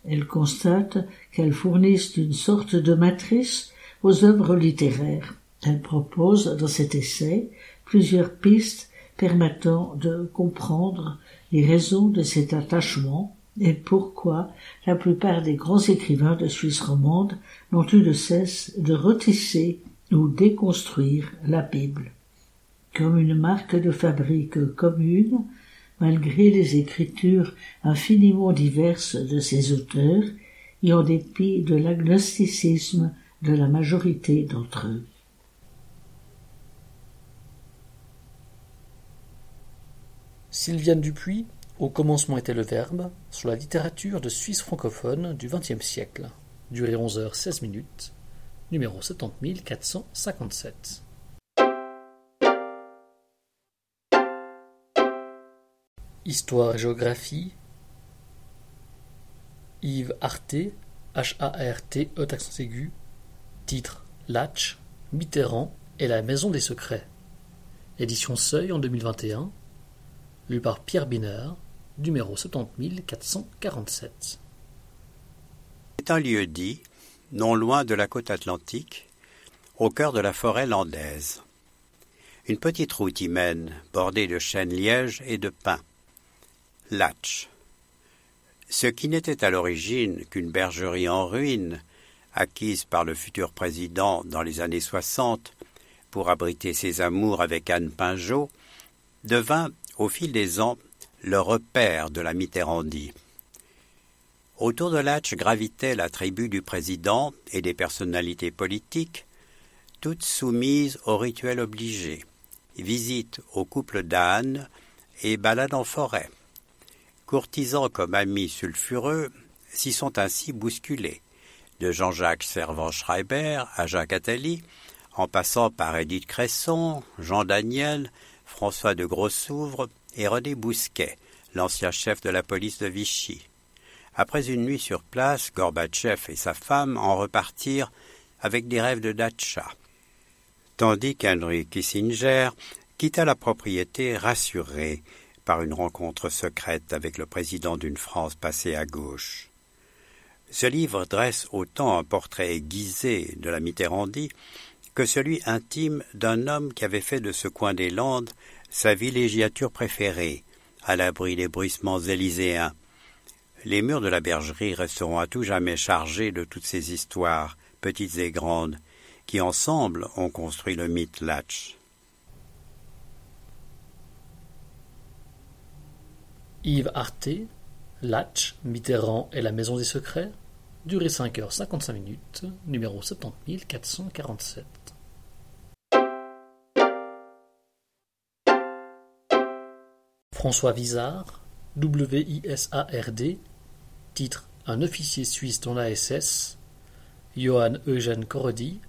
Elle constate qu'elles fournissent une sorte de matrice aux œuvres littéraires. Elle propose dans cet essai plusieurs pistes permettant de comprendre les raisons de cet attachement et pourquoi la plupart des grands écrivains de Suisse romande n'ont eu de cesse de retisser ou déconstruire la Bible. Comme une marque de fabrique commune, malgré les écritures infiniment diverses de ses auteurs et en dépit de l'agnosticisme de la majorité d'entre eux. Sylviane Dupuis, Au commencement était le verbe, sur la littérature de Suisse francophone du XXe siècle, durée 11 heures 16 minutes, numéro 70457. Histoire et géographie, Yves Harté, H-A-R-T-E accent aigu, titre Latch, Mitterrand et la maison des secrets, édition Seuil en 2021, lu par Pierre Binard, numéro 70447. C'est un lieu dit, non loin de la côte atlantique, au cœur de la forêt landaise. Une petite route y mène, bordée de chênes lièges et de pins. Latch. Ce qui n'était à l'origine qu'une bergerie en ruine, acquise par le futur président dans les années 60 pour abriter ses amours avec Anne Pinjot, devint au fil des ans, le repère de la Mitterrandie. Autour de Latch gravitait la tribu du président et des personnalités politiques, toutes soumises au rituel obligé, visite aux couples d'ânes et balades en forêt. Courtisans comme amis sulfureux s'y sont ainsi bousculés, de Jean-Jacques Servan-Schreiber à Jacques Attali, en passant par Édith Cresson, Jean Daniel, François de Grossouvre et René Bousquet, l'ancien chef de la police de Vichy. Après une nuit sur place, Gorbatchev et sa femme en repartirent avec des rêves de datcha, tandis qu'Henry Kissinger quitta la propriété rassuré par une rencontre secrète avec le président d'une France passée à gauche. Ce livre dresse autant un portrait aiguisé de la Mitterrandie que celui intime d'un homme qui avait fait de ce coin des Landes sa villégiature préférée, à l'abri des bruissements élyséens. Les murs de la bergerie resteront à tout jamais chargés de toutes ces histoires, petites et grandes, qui ensemble ont construit le mythe Latch. Yves Arté, Latch, Mitterrand et la Maison des Secrets, durée 5h55, numéro 70447. François Vizard, W.I.S.A.R.D., titre « Un officier suisse dans la SS », Johann Eugen Corrodi,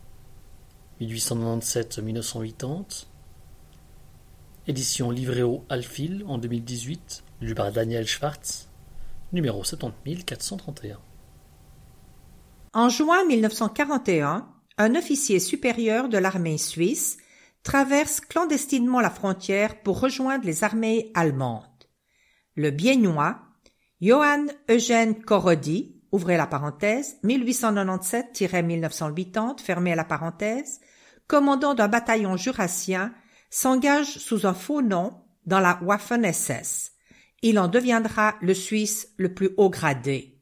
1897-1980, édition Livréo Alphil en 2018, lu par Daniel Schwartz, numéro 70431. En juin 1941, un officier supérieur de l'armée suisse traverse clandestinement la frontière pour rejoindre les armées allemandes. Le biennois Johann Eugen Corrodi, ouvrez la parenthèse, 1897-1980, fermez la parenthèse, commandant d'un bataillon jurassien, s'engage sous un faux nom dans la Waffen-SS. Il en deviendra le Suisse le plus haut gradé.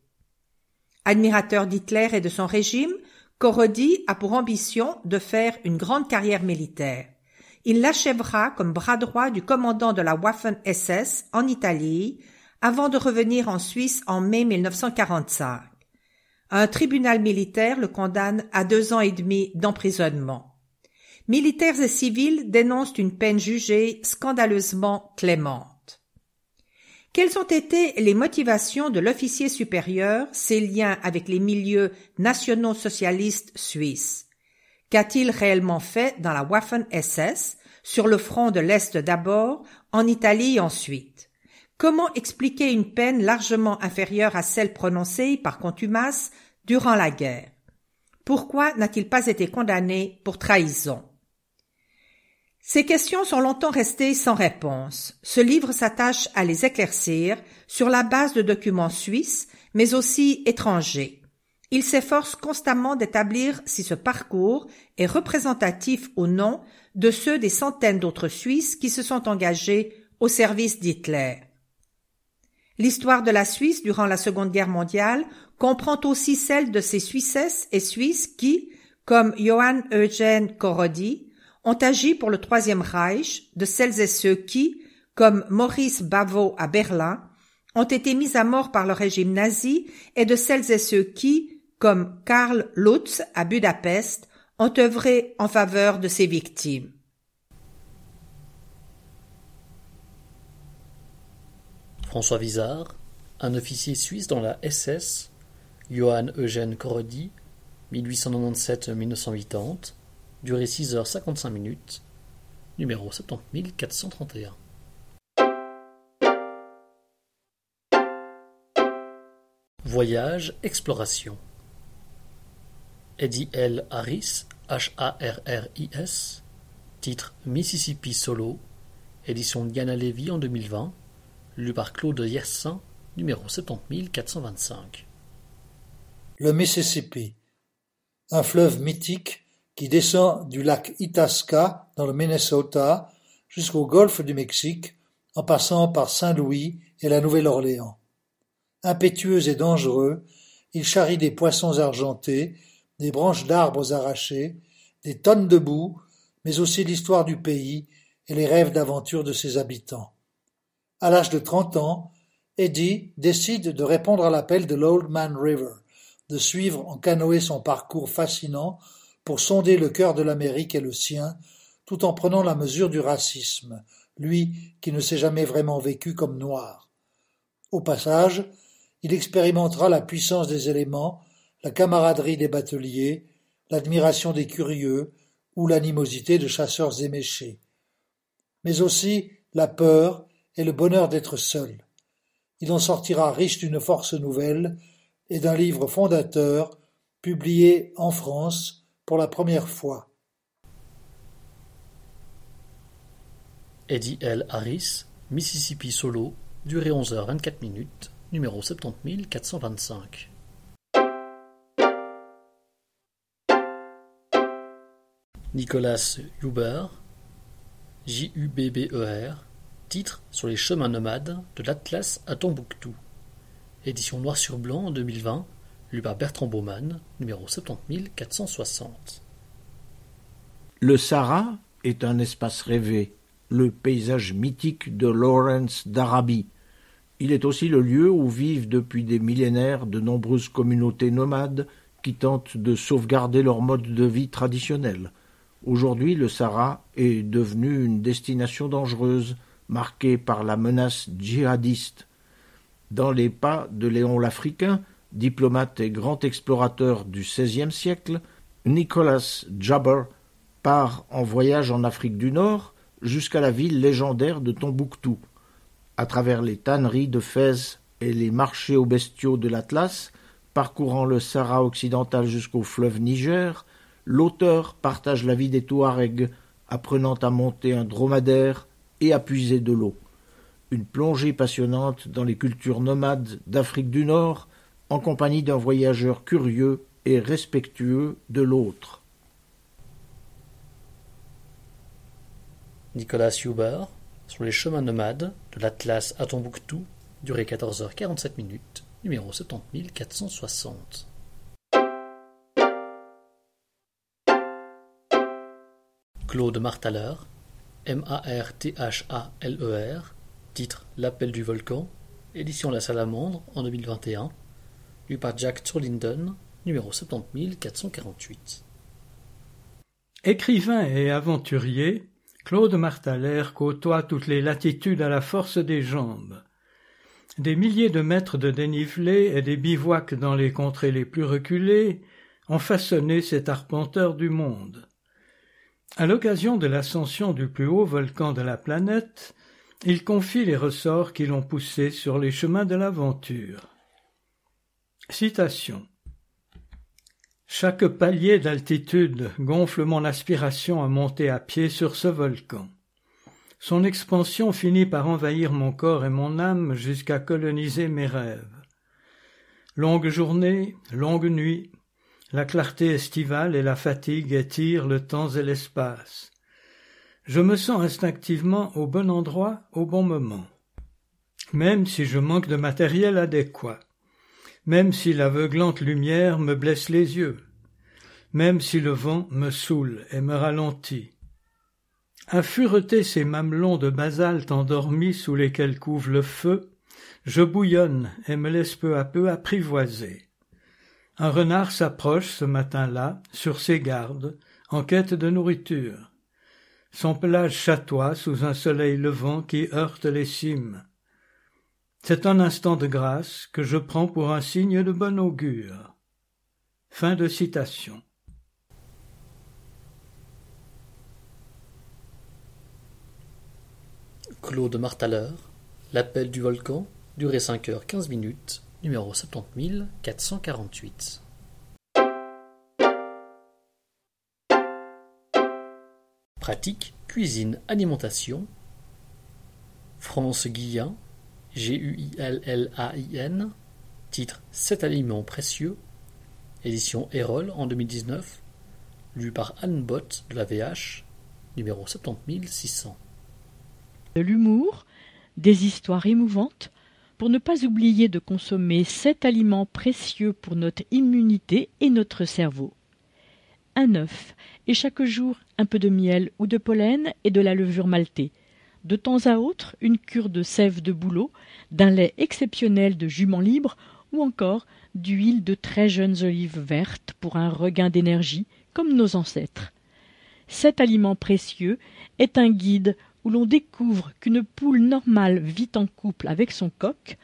Admirateur d'Hitler et de son régime, Corrodi a pour ambition de faire une grande carrière militaire. Il l'achèvera comme bras droit du commandant de la Waffen-SS en Italie, avant de revenir en Suisse en mai 1945. Un tribunal militaire le condamne à 2 ans et demi d'emprisonnement. Militaires et civils dénoncent une peine jugée scandaleusement clémente. Quelles ont été les motivations de l'officier supérieur, ses liens avec les milieux nationaux-socialistes suisses? Qu'a-t-il réellement fait dans la Waffen-SS, sur le front de l'Est d'abord, en Italie ensuite? Comment expliquer une peine largement inférieure à celle prononcée par contumace durant la guerre? Pourquoi n'a-t-il pas été condamné pour trahison? Ces questions sont longtemps restées sans réponse. Ce livre s'attache à les éclaircir sur la base de documents suisses, mais aussi étrangers. Il s'efforce constamment d'établir si ce parcours est représentatif ou non de ceux des centaines d'autres Suisses qui se sont engagés au service d'Hitler. L'histoire de la Suisse durant la Seconde Guerre mondiale comprend aussi celle de ces Suissesses et Suisses qui, comme Johann Eugen Corrodi, ont agi pour le Troisième Reich, de celles et ceux qui, comme Maurice Bavo à Berlin, ont été mis à mort par le régime nazi et de celles et ceux qui, comme Karl Lutz à Budapest, ont œuvré en faveur de ses victimes. François Vizard, un officier suisse dans la SS, Johann Eugen Corrodi, 1897-1980, durée 6h55, numéro 70431. Voyage, exploration. Eddie L. Harris, H-A-R-R-I-S, titre Mississippi Solo, édition Diana Levy en 2020, lu par Claude Hersent, numéro 70425. Le Mississippi, un fleuve mythique qui descend du lac Itasca dans le Minnesota jusqu'au golfe du Mexique en passant par Saint-Louis et la Nouvelle-Orléans. Impétueux et dangereux, il charrie des poissons argentés, des branches d'arbres arrachées, des tonnes de boue, mais aussi l'histoire du pays et les rêves d'aventure de ses habitants. À l'âge de 30 ans, Eddie décide de répondre à l'appel de l'Old Man River, de suivre en canoë son parcours fascinant pour sonder le cœur de l'Amérique et le sien, tout en prenant la mesure du racisme, lui qui ne s'est jamais vraiment vécu comme noir. Au passage, il expérimentera la puissance des éléments, la camaraderie des bateliers, l'admiration des curieux ou l'animosité de chasseurs éméchés. mais aussi la peur et le bonheur d'être seul. Il en sortira riche d'une force nouvelle et d'un livre fondateur publié en France pour la première fois. Eddie L. Harris, Mississippi Solo, durée 11h24, numéro 70425. Nicolas Huber, J-U-B-B-E-R, titre « Sur les chemins nomades de l'Atlas à Tombouctou », édition noir sur blanc en 2020, lu par Bertrand Baumann, numéro 70460. Le Sahara est un espace rêvé, le paysage mythique de Lawrence d'Arabie. Il est aussi le lieu où vivent depuis des millénaires de nombreuses communautés nomades qui tentent de sauvegarder leur mode de vie traditionnel. Aujourd'hui, le Sahara est devenu une destination dangereuse, marquée par la menace djihadiste. Dans les pas de Léon l'Africain, diplomate et grand explorateur du XVIe siècle, Nicolas Jaber part en voyage en Afrique du Nord jusqu'à la ville légendaire de Tombouctou. À travers les tanneries de Fès et les marchés aux bestiaux de l'Atlas, parcourant le Sahara occidental jusqu'au fleuve Niger, l'auteur partage la vie des Touaregs, apprenant à monter un dromadaire et à puiser de l'eau. Une plongée passionnante dans les cultures nomades d'Afrique du Nord, en compagnie d'un voyageur curieux et respectueux de l'autre. Nicolas Huber, sur les chemins nomades de l'Atlas à Tombouctou, durée 14h47, numéro 70460. Claude Marthaler, M-A-R-T-H-A-L-E-R, titre « L'appel du volcan », édition La Salamandre en 2021, lu par Jack Turlington, numéro 70448. Écrivain et aventurier, Claude Marthaler côtoie toutes les latitudes à la force des jambes. Des milliers de mètres de dénivelé et des bivouacs dans les contrées les plus reculées ont façonné cet arpenteur du monde. À l'occasion de l'ascension du plus haut volcan de la planète, il confie les ressorts qui l'ont poussé sur les chemins de l'aventure. Citation. « Chaque palier d'altitude gonfle mon aspiration à monter à pied sur ce volcan. Son expansion finit par envahir mon corps et mon âme jusqu'à coloniser mes rêves. Longue journée, longue nuit, la clarté estivale et la fatigue étirent le temps et l'espace. Je me sens instinctivement au bon endroit, au bon moment. Même si je manque de matériel adéquat, même si l'aveuglante lumière me blesse les yeux, même si le vent me saoule et me ralentit. À fureter ces mamelons de basalte endormis sous lesquels couve le feu, je bouillonne et me laisse peu à peu apprivoiser. Un renard s'approche ce matin-là, sur ses gardes, en quête de nourriture. Son pelage chatoie sous un soleil levant qui heurte les cimes. C'est un instant de grâce que je prends pour un signe de bon augure. » Fin de citation. Claude Marthaler, L'appel du volcan, durée 5h15. Numéro 70448. Pratique, cuisine, alimentation. France Guillain, G-U-I-L-L-A-I-N, titre « 7 aliments précieux », édition Erol en 2019, lu par Anne Bott de la VH, numéro 70600. De l'humour, des histoires émouvantes, pour ne pas oublier de consommer 7 aliments précieux pour notre immunité et notre cerveau. Un œuf, et chaque jour un peu de miel ou de pollen et de la levure maltée. De temps à autre, une cure de sève de bouleau, d'un lait exceptionnel de jument libre ou encore d'huile de très jeunes olives vertes pour un regain d'énergie, comme nos ancêtres. 7 aliments précieux est un guide où l'on découvre qu'une poule normale vit en couple avec son coq,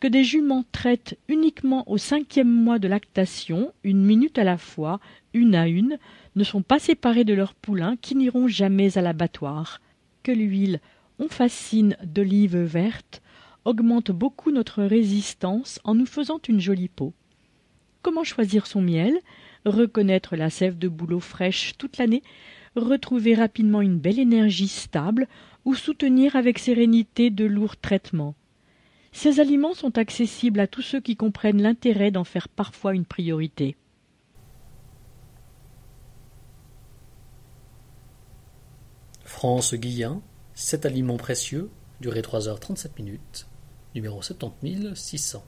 que des juments traitent uniquement au 5e mois de lactation, une minute à la fois, une à une, ne sont pas séparés de leurs poulains qui n'iront jamais à l'abattoir, que l'huile, on fascine d'olives vertes, augmente beaucoup notre résistance en nous faisant une jolie peau. Comment choisir son miel? Reconnaître la sève de bouleau fraîche toute l'année, retrouver rapidement une belle énergie stable ou soutenir avec sérénité de lourds traitements. Ces aliments sont accessibles à tous ceux qui comprennent l'intérêt d'en faire parfois une priorité. France Guillain, 7 aliments précieux, durée 3h37, numéro 70600.